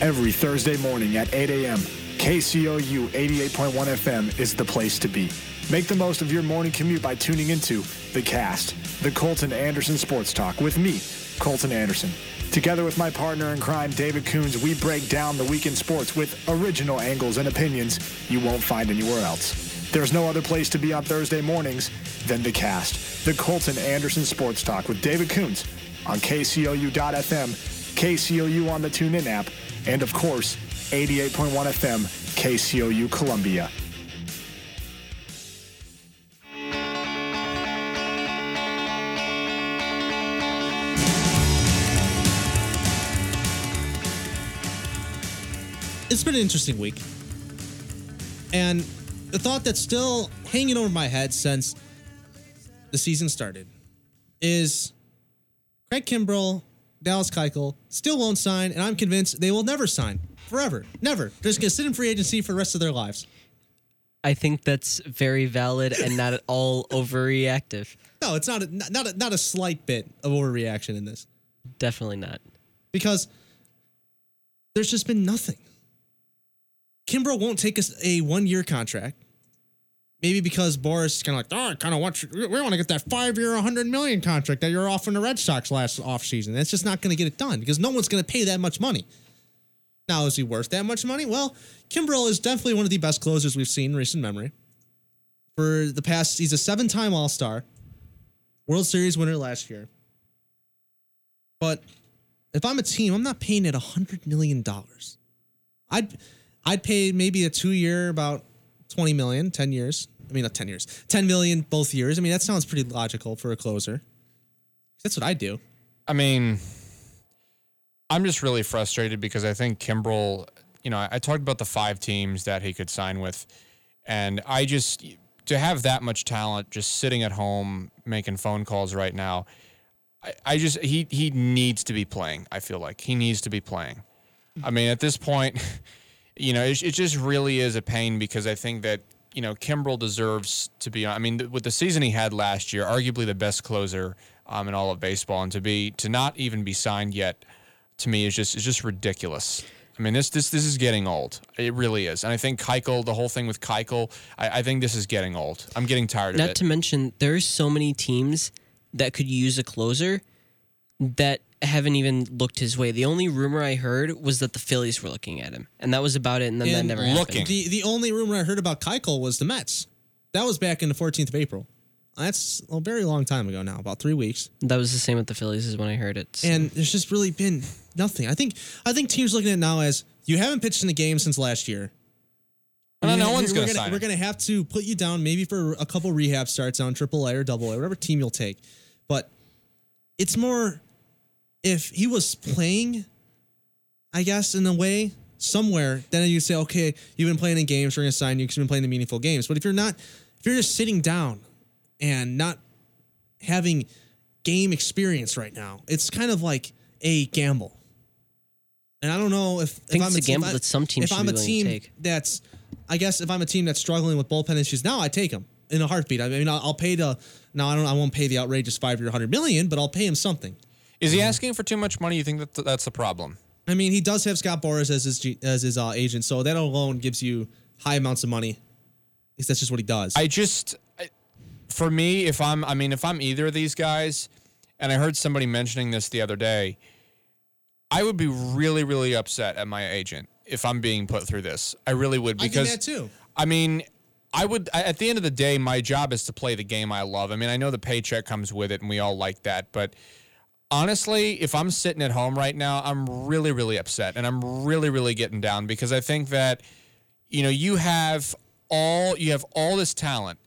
Every Thursday morning at eight a.m., K C O U eighty-eight point one F M is the place to be. Make the most of your morning commute by tuning into The Cast, the Colton Anderson Sports Talk with me, Colton Anderson. Together with my partner in crime, David Coons, we break down the week in sports with original angles and opinions you won't find anywhere else. There's no other place to be on Thursday mornings than The Cast, the Colton Anderson Sports Talk with David Coons on K C O U dot F M, K C O U on the TuneIn app, and, of course, eighty-eight point one F M, K C O U Columbia. It's been an interesting week. And the thought that's still hanging over my head since the season started is Craig Kimbrel, Dallas Keuchel still won't sign, and I'm convinced they will never sign. Forever. Never. They're just going to sit in free agency for the rest of their lives. I think that's very valid and not at all overreactive. No, it's not a, not a, not a slight bit of overreaction in this. Definitely not. Because there's just been nothing. Kimbrel won't take us a one-year contract. Maybe because Boris kind of like, oh, I kind of want you, we want to get that five-year, one hundred million dollars contract that you're offering the Red Sox last offseason. That's just not going to get it done because no one's going to pay that much money. Now, is he worth that much money? Well, Kimbrel is definitely one of the best closers we've seen in recent memory. For the past, he's a seven-time All-Star, World Series winner last year. But if I'm a team, I'm not paying it one hundred million dollars. I'd, I'd pay maybe a two-year about twenty million, ten years. I mean, not ten years. ten million both years. I mean, that sounds pretty logical for a closer. That's what I do. I mean, I'm just really frustrated because I think Kimbrel, you know, I, I talked about the five teams that he could sign with. And I just, to have that much talent just sitting at home making phone calls right now, I, I just, he, he needs to be playing. I feel like he needs to be playing. I mean, at this point, you know, it, it just really is a pain because I think that, you know, Kimbrel deserves to be, I mean, th- with the season he had last year, arguably the best closer um, in all of baseball. And to be, to not even be signed yet, to me, is just is just ridiculous. I mean, this this this is getting old. It really is. And I think Keuchel, the whole thing with Keuchel, I, I think this is getting old. I'm getting tired of it. Not to mention, there's so many teams that could use a closer that haven't even looked his way. The only rumor I heard was that the Phillies were looking at him, and that was about it, and then and that never looking. happened. The, the only rumor I heard about Keuchel was the Mets. That was back in the fourteenth of April. That's a very long time ago now, about three weeks. That was the same with the Phillies is when I heard it. So. And there's just really been nothing. I think I think teams looking at it now as, you haven't pitched in a game since last year. No, no one's going to sign. We're going to have to put you down maybe for a couple rehab starts on triple A or double A, whatever team you'll take. But it's more... If he was playing, I guess, in a way, somewhere, then you say, okay, you've been playing in games, we're going to sign you because you've been playing in meaningful games. But if you're not, if you're just sitting down and not having game experience right now, it's kind of like a gamble. And I don't know if, if I'm a, a gamble team, that some teams should be willing to take. That's, I guess, if I'm a team that's struggling with bullpen issues now, I take them in a heartbeat. I mean, I'll, I'll pay the, now I don't, I won't pay the outrageous five year one hundred million dollars, but I'll pay him something. Is he asking for too much money? You think that th- that's the problem? I mean, he does have Scott Boras as his G- as his uh, agent, so that alone gives you high amounts of money. At least that's just what he does. I just, I, for me, if I'm, I mean, if I'm either of these guys, and I heard somebody mentioning this the other day, I would be really, really upset at my agent if I'm being put through this. I really would because I do that too. I mean, I would, at the end of the day, my job is to play the game I love. I mean, I know the paycheck comes with it, and we all like that, but honestly, if I'm sitting at home right now, I'm really, really upset, and I'm really, really getting down, because I think that, you know, you have all you have all this talent,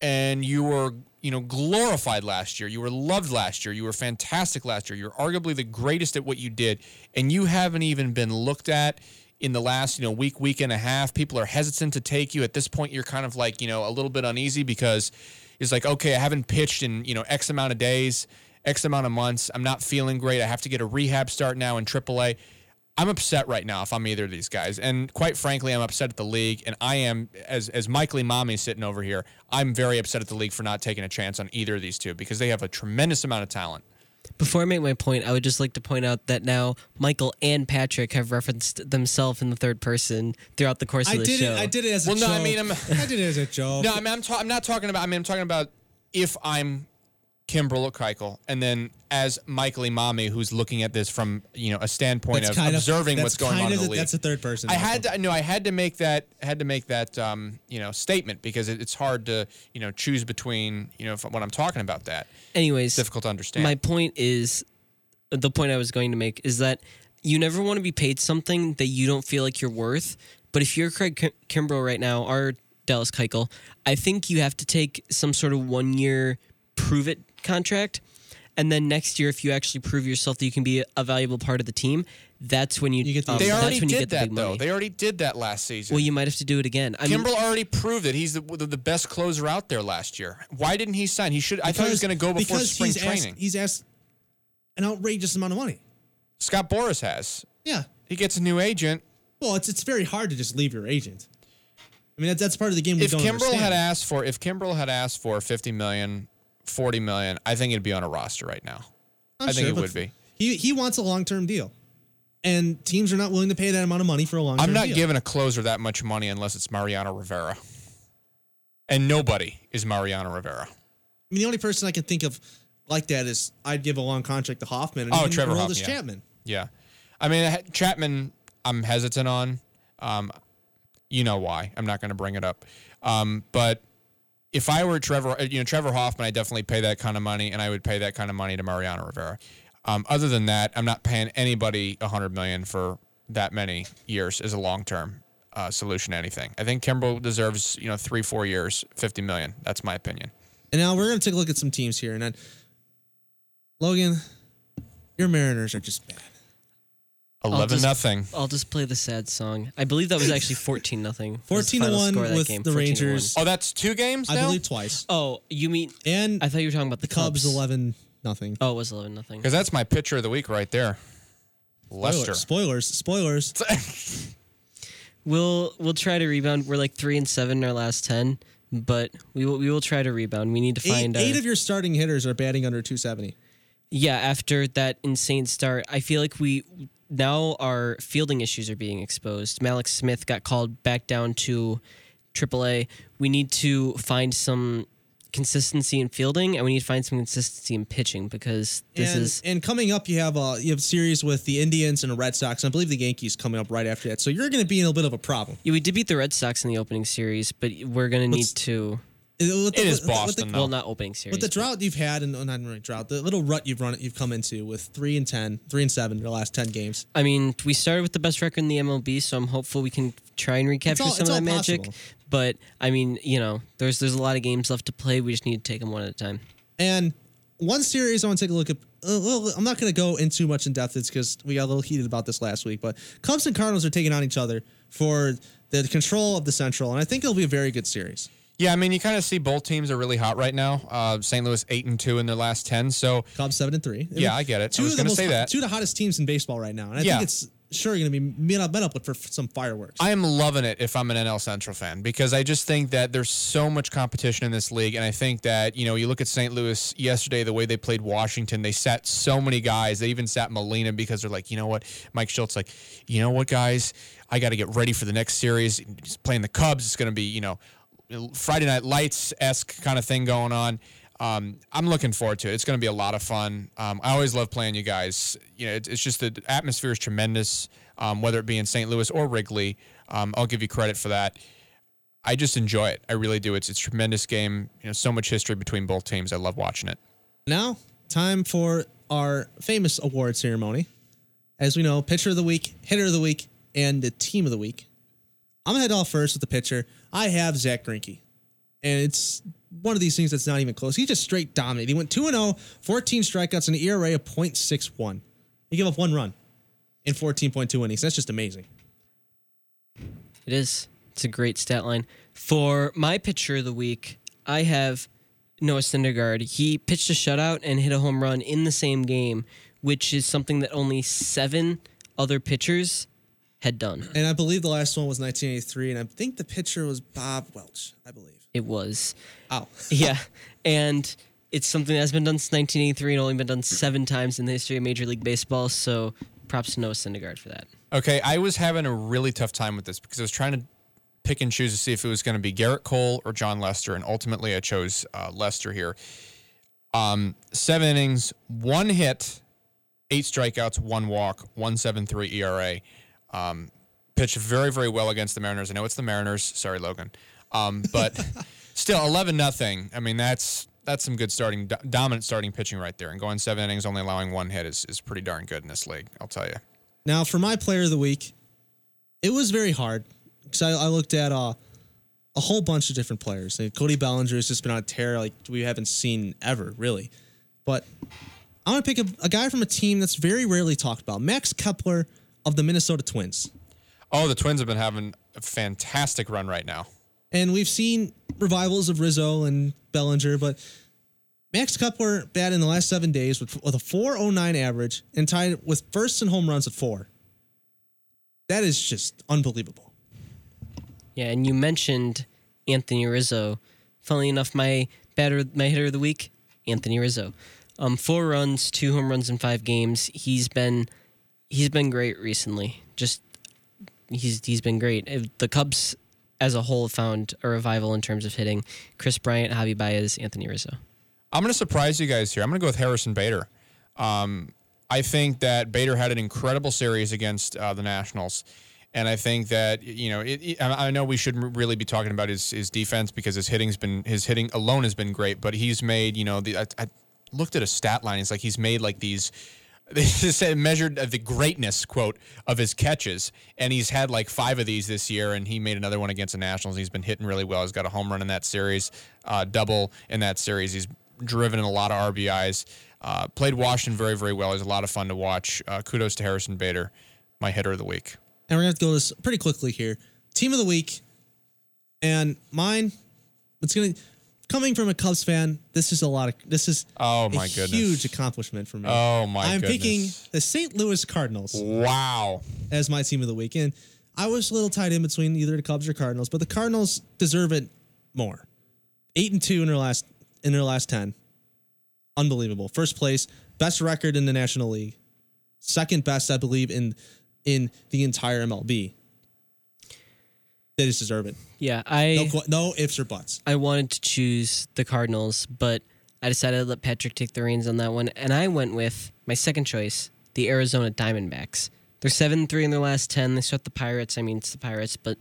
and you were, you know, glorified last year. You were loved last year. You were fantastic last year. You're arguably the greatest at what you did, and you haven't even been looked at in the last, you know, week, week and a half. People are hesitant to take you. At this point, you're kind of like, you know, a little bit uneasy, because it's like, okay, I haven't pitched in, you know, X amount of days, X amount of months. I'm not feeling great. I have to get a rehab start now in triple A. I'm upset right now if I'm either of these guys. And quite frankly, I'm upset at the league. And I am, as as Michael Imami sitting over here, I'm very upset at the league for not taking a chance on either of these two, because they have a tremendous amount of talent. Before I make my point, I would just like to point out that now Michael and Patrick have referenced themselves in the third person throughout the course of the show. I did it as a joke. Well, no, I mean, I'm, I did it as a joke. No, I mean, I'm, ta- I'm not talking about. I mean, I'm talking about if I'm Kimbrel or Keuchel, and then as Michael Imami, who's looking at this from, you know, a standpoint of observing what's going on in the league. That's the third person. I had to, no, I had to make that had to make that um, you know, statement, because it, it's hard to, you know, choose between, you know, when I'm talking about that. Anyways, it's difficult to understand. My point is, the point I was going to make is that you never want to be paid something that you don't feel like you're worth. But if you're Craig Kim- Kimbrel right now or Dallas Keuchel, I think you have to take some sort of one year prove it contract, and then next year, if you actually prove yourself that you can be a valuable part of the team, that's when you, you get the, um, they already did get that, though. They already did that last season. Well, you might have to do it again. I Kimbrel mean, already proved it. He's the, the the best closer out there last year. Why didn't he sign? He should. Because, I thought he was going to go before spring he's training. Asked, he's asked an outrageous amount of money. Scott Boras has. Yeah, he gets a new agent. Well, it's it's very hard to just leave your agent. I mean, that's that's part of the game. We if don't Kimbrel understand. had asked for, if Kimbrel had asked for fifty million dollars forty million dollars, I think it'd be on a roster right now. I'm I think sure, it would be. He he wants a long-term deal, and teams are not willing to pay that amount of money for a long-term deal. I'm not deal. giving a closer that much money unless it's Mariano Rivera, and nobody is Mariano Rivera. I mean, the only person I can think of like that is I'd give a long contract to Hoffman. And oh, Trevor Hoffman. Yeah. Chapman. Yeah, I mean Chapman, I'm hesitant on. Um, you know why? I'm not going to bring it up. Um, but. If I were Trevor, you know, Trevor Hoffman, I'd definitely pay that kind of money, and I would pay that kind of money to Mariano Rivera. Um, other than that, I'm not paying anybody one hundred million dollars for that many years as a long-term uh, solution to anything. I think Kimbrel deserves, you know, three, four years, fifty million dollars. That's my opinion. And now we're going to take a look at some teams here. And then, Logan, your Mariners are just bad. eleven nothing. I'll, I'll just play the sad song. I believe that was actually fourteen nothing. fourteen to one with game. the Rangers. Oh, that's two games now? I believe twice. Oh, you mean... And I thought you were talking about the, the Cubs. Cubs eleven nothing. Oh, it was eleven nothing. Because that's my pitcher of the week right there. Lester. Spoilers. Spoilers. Spoilers. we'll we'll try to rebound. We're like three and seven in our last ten, but we will, we will try to rebound. We need to find... Eight, eight uh, of your starting hitters are batting under two seventy. Yeah, after that insane start, I feel like we... Now our fielding issues are being exposed. Malik Smith got called back down to triple A. We need to find some consistency in fielding, and we need to find some consistency in pitching, because this and, is. And coming up, you have a you have a series with the Indians and the Red Sox. And I believe the Yankees coming up right after that. So you're going to be in a bit of a problem. Yeah, we did beat the Red Sox in the opening series, but we're going to need to. It the, is Boston. The, though. Well, not opening series. But the drought you've had, and oh, not really drought, the little rut you've run, you've come into with three and ten, three and seven, your last ten games. I mean, we started with the best record in the M L B, so I'm hopeful we can try and recapture all, some of that magic. Possible. But I mean, you know, there's there's a lot of games left to play. We just need to take them one at a time. And one series I want to take a look at. A little, I'm not going to go in too much in depth. It's because we got a little heated about this last week. But Cubs and Cardinals are taking on each other for the control of the Central, and I think it'll be a very good series. Yeah, I mean, you kind of see both teams are really hot right now. Uh, Saint Louis eight and two in their last ten. So Cubs seven and three. Yeah, I get it. Two I was going to say hot, that. Two of the hottest teams in baseball right now, and I yeah. think it's sure going to be met up, met up with for some fireworks. I am loving it if I'm an N L Central fan, because I just think that there's so much competition in this league, and I think that, you know, you look at Saint Louis yesterday, the way they played Washington, they sat so many guys. They even sat Molina because they're like, you know what, Mike Schilt's like, you know what, guys, I got to get ready for the next series. He's playing the Cubs. It's going to be, you know, Friday Night Lights-esque kind of thing going on. Um, I'm looking forward to it. It's going to be a lot of fun. Um, I always love playing you guys. You know, it's, it's just the atmosphere is tremendous, um, whether it be in Saint Louis or Wrigley. Um, I'll give you credit for that. I just enjoy it. I really do. It's it's a tremendous game. You know, so much history between both teams. I love watching it. Now, time for our famous award ceremony. As we know, pitcher of the week, hitter of the week, and the team of the week. I'm going to head off first with the pitcher. I have Zach Greinke. And it's one of these things that's not even close. He just straight dominated. He went two and oh, fourteen strikeouts, and an E R A of point six one. He gave up one run in fourteen point two innings. That's just amazing. It is. It's a great stat line. For my pitcher of the week, I have Noah Syndergaard. He pitched a shutout and hit a home run in the same game, which is something that only seven other pitchers had done. And I believe the last one was nineteen eighty-three, and I think the pitcher was Bob Welch, I believe. It was. Oh. Yeah, and it's something that's been done since nineteen eighty-three and only been done seven times in the history of Major League Baseball, so props to Noah Syndergaard for that. Okay, I was having a really tough time with this because I was trying to pick and choose to see if it was going to be Garrett Cole or John Lester, and ultimately I chose uh, Lester here. Um, seven innings, one hit, eight strikeouts, one walk, one seventy-three E R A. Um, pitched very, very well against the Mariners. I know it's the Mariners. Sorry, Logan. Um, but still, eleven nothing. I mean, that's that's some good starting, do- dominant starting pitching right there. And going seven innings, only allowing one hit is, is pretty darn good in this league, I'll tell you. Now, for my player of the week, it was very hard because I, I looked at uh, a whole bunch of different players. Like Cody Bellinger has just been on a tear like we haven't seen ever, really. But I'm going to pick a, a guy from a team that's very rarely talked about, Max Kepler of the Minnesota Twins. Oh, the Twins have been having a fantastic run right now. And we've seen revivals of Rizzo and Bellinger, but Max Kepler batted in the last seven days with, with a four oh nine average and tied with first in home runs at four. That is just unbelievable. Yeah, and you mentioned Anthony Rizzo. Funnily enough, my batter, my hitter of the week, Anthony Rizzo. Um, four runs, two home runs in five games. He's been... He's been great recently. Just he's he's been great. The Cubs as a whole found a revival in terms of hitting. Chris Bryant, Javi Baez, Anthony Rizzo. I'm going to surprise you guys here. I'm going to go with Harrison Bader. Um, I think that Bader had an incredible series against uh, the Nationals. And I think that, you know, it, it, I know we shouldn't really be talking about his, his defense because his hitting's been his hitting alone has been great. But he's made, you know, the I, I looked at a stat line. It's like he's made like these... They measured the greatness, quote, of his catches, and he's had like five of these this year, and he made another one against the Nationals. He's been hitting really well. He's got a home run in that series, uh, double in that series. He's driven in a lot of R B Is, uh, played Washington very, very well. He's a lot of fun to watch. Uh, kudos to Harrison Bader, my hitter of the week. And we're going to have to go this pretty quickly here. Team of the week, and mine, it's going to... Coming from a Cubs fan, this is a lot of this is oh my a goodness. huge accomplishment for me. Oh my I'm goodness. I'm picking the Saint Louis Cardinals. Wow. As my team of the week. And I was a little tied in between either the Cubs or Cardinals, but the Cardinals deserve it more. Eight and two in their last in their last ten. Unbelievable. First place, best record in the National League. Second best, I believe, in in the entire M L B. They just deserve it. Yeah, I no, no ifs or buts. I wanted to choose the Cardinals, but I decided to let Patrick take the reins on that one, and I went with my second choice, the Arizona Diamondbacks. They're seven and three in their last ten. They swept the Pirates. I mean, it's the Pirates, but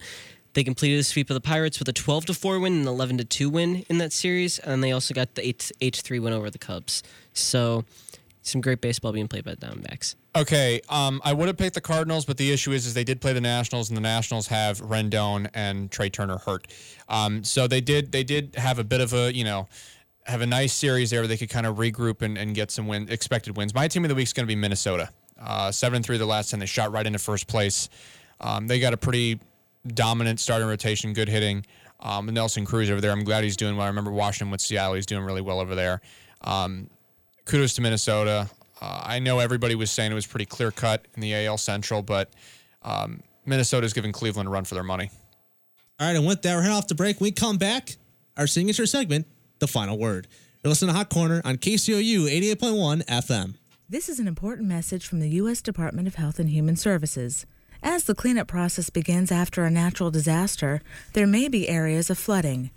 they completed a sweep of the Pirates with a twelve to four win and an eleven to two win in that series, and they also got the eight to three win over the Cubs. So some great baseball being played by the Diamondbacks. Okay, um, I would have picked the Cardinals, but the issue is, is they did play the Nationals, and the Nationals have Rendon and Trey Turner hurt. Um, so they did, they did have a bit of a, you know, have a nice series there where they could kind of regroup and, and get some win expected wins. My team of the week is going to be Minnesota. Uh, seven and three the last ten. They shot right into first place. Um, they got a pretty dominant starting rotation, good hitting. Um, Nelson Cruz over there. I'm glad he's doing well. I remember Washington with Seattle. He's doing really well over there. Um, Kudos to Minnesota. Uh, I know everybody was saying it was pretty clear-cut in the A L Central, but um, Minnesota's giving Cleveland a run for their money. All right, and with that, we're heading off to break. When we come back, our signature segment, The Final Word. You're listening to Hot Corner on K C O U eighty-eight point one F M. This is an important message from the U S Department of Health and Human Services. As the cleanup process begins after a natural disaster, there may be areas of flooding.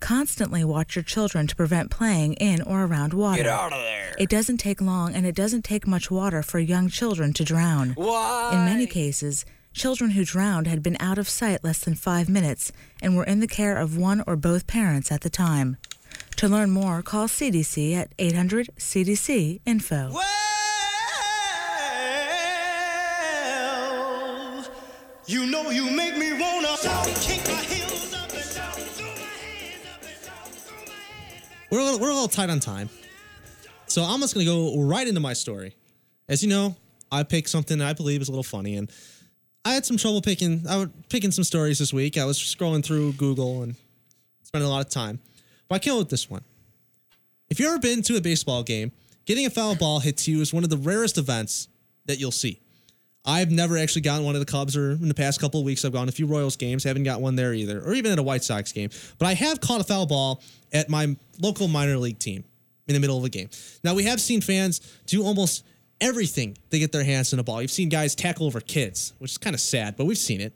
Constantly watch your children to prevent playing in or around water. Get out of there. It doesn't take long and it doesn't take much water for young children to drown. Why? In many cases, Children who drowned had been out of sight less than five minutes and were in the care of one or both parents at the time. To learn more, call C D C at eight hundred C D C info. Well, you know you make me wanna kick my heels up and down, throw my hands up and down, throw my hands back. We're all, we're all tight on time, so I'm just gonna go right into my story. As you know, I picked something I believe is a little funny, and I had some trouble picking. I was picking some stories this week. I was scrolling through Google and spending a lot of time. But I came up with this one. If you've ever been to a baseball game, getting a foul ball hit to you is one of the rarest events that you'll see. I've never actually gotten one of the Cubs, or in the past couple of weeks, I've gone to a few Royals games. Haven't got one there either, or even at a White Sox game. But I have caught a foul ball at my local minor league team in the middle of a game. Now, we have seen fans do almost everything they get their hands in a ball. You've seen guys tackle over kids, which is kind of sad, but we've seen it.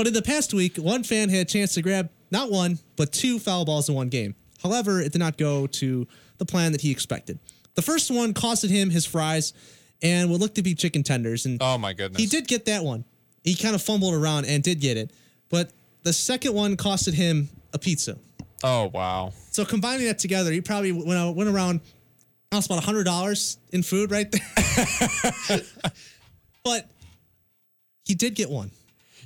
But in the past week, one fan had a chance to grab not one, but two foul balls in one game. However, it did not go to the plan that he expected. The first one costed him his fries and what looked to be chicken tenders. And oh, my goodness. He did get that one. He kind of fumbled around and did get it. But the second one costed him a pizza. Oh, wow. So combining that together, he probably went, went around, I lost about one hundred dollars in food right there. But he did get one.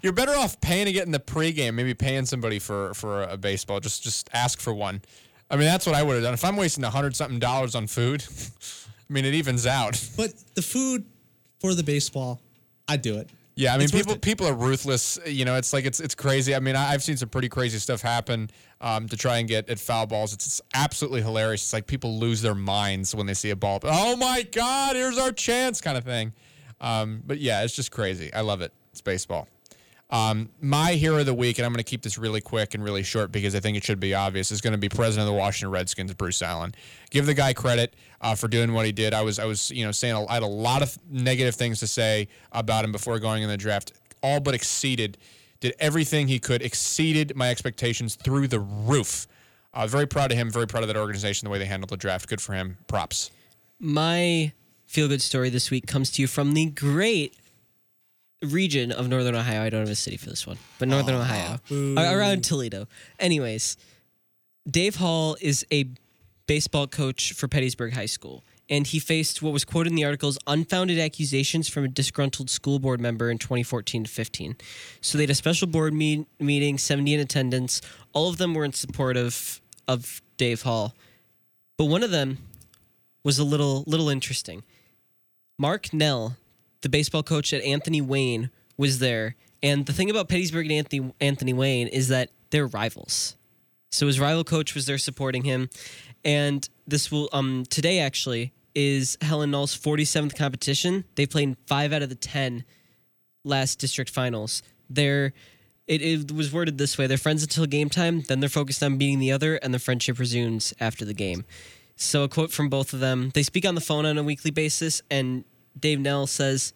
You're better off paying to get in the pregame, maybe paying somebody for, for a baseball. Just just ask for one. I mean, that's what I would have done. If I'm wasting one hundred something dollars on food, I mean, it evens out. But the food for the baseball, I'd do it. Yeah, I mean, people people are ruthless. You know, it's like it's it's crazy. I mean, I, I've seen some pretty crazy stuff happen um, to try and get at foul balls. It's, it's absolutely hilarious. It's like people lose their minds when they see a ball. Oh, my God, here's our chance kind of thing. Um, but, yeah, it's just crazy. I love it. It's baseball. Um, my hero of the week, and I'm going to keep this really quick and really short because I think it should be obvious, is going to be president of the Washington Redskins, Bruce Allen. Give the guy credit uh, for doing what he did. I was, I was, you know, saying a, I had a lot of negative things to say about him before going in the draft. All but exceeded, did everything he could, exceeded my expectations through the roof. Uh, very proud of him. Very proud of that organization, the way they handled the draft. Good for him. Props. My feel-good story this week comes to you from the great region of Northern Ohio. I don't have a city for this one, but Northern oh, Ohio, boo. around Toledo. Anyways, Dave Hall is a baseball coach for Pettysburg High School, and he faced what was quoted in the article as unfounded accusations from a disgruntled school board member in twenty fourteen to fifteen. So they had a special board me- meeting, seventy in attendance. All of them were in support of of Dave Hall, but one of them was a little little interesting. Mark Nell, the baseball coach at Anthony Wayne, was there. And the thing about Pettysburg and Anthony, Anthony Wayne is that they're rivals. So his rival coach was there supporting him. And this will, um, today actually, is Helen Knoll's forty-seventh competition. They played in five out of the ten last district finals. They're, it, it was worded this way: they're friends until game time, then they're focused on beating the other, and the friendship resumes after the game. So a quote from both of them. They speak on the phone on a weekly basis, and Dave Nell says,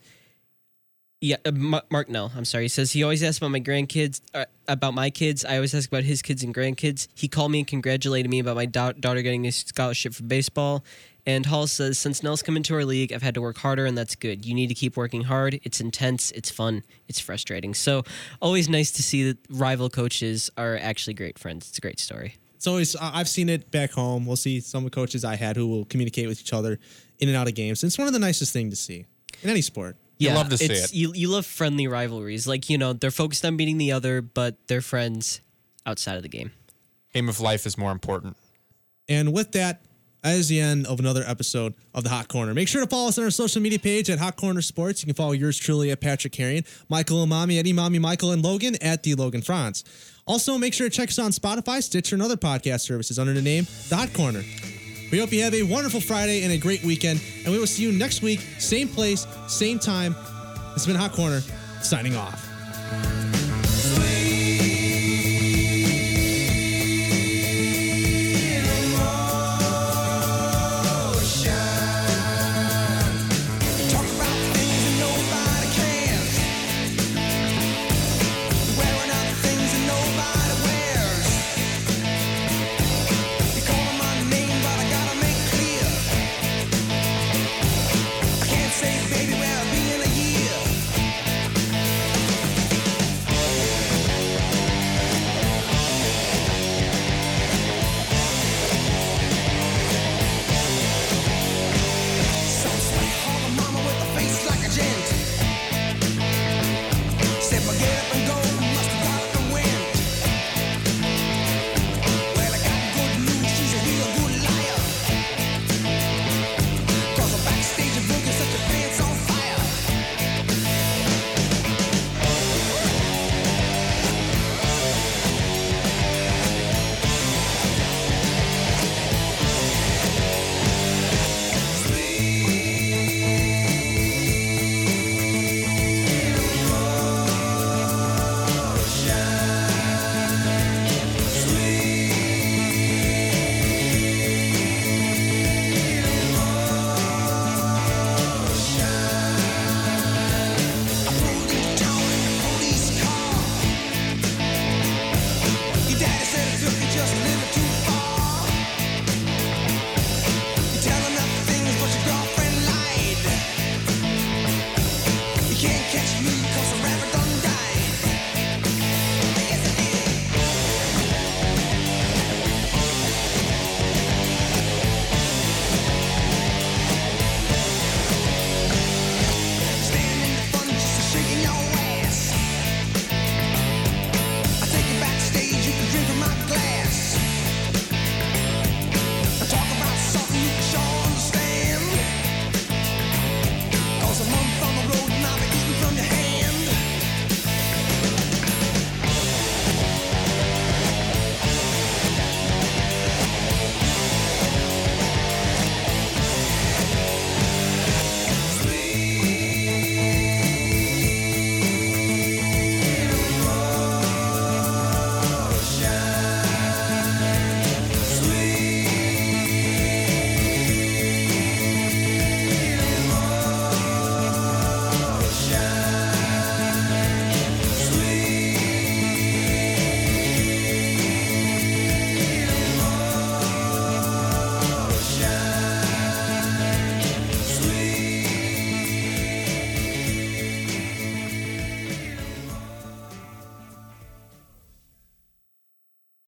yeah, uh, Mark Nell, I'm sorry. He says, he always asks about my grandkids, uh, about my kids. I always ask about his kids and grandkids. He called me and congratulated me about my da- daughter getting a scholarship for baseball. And Hall says, since Nell's come into our league, I've had to work harder, and that's good. You need to keep working hard. It's intense. It's fun. It's frustrating. So always nice to see that rival coaches are actually great friends. It's a great story. It's always, I've seen it back home. We'll see some of the coaches I had who will communicate with each other in and out of games. It's one of the nicest things to see in any sport. Yeah, you love to see it. You, you love friendly rivalries. Like, you know, they're focused on beating the other, but they're friends outside of the game. Game of life is more important. And with that, that is the end of another episode of The Hot Corner. Make sure to follow us on our social media page at Hot Corner Sports. You can follow yours truly at Patrick Harrion, Michael Imami at Imami Michael, and Logan at The Logan Franz. Also, make sure to check us on Spotify, Stitcher, and other podcast services under the name The Hot Corner. We hope you have a wonderful Friday and a great weekend, and we will see you next week, same place, same time. It's been Hot Corner, signing off.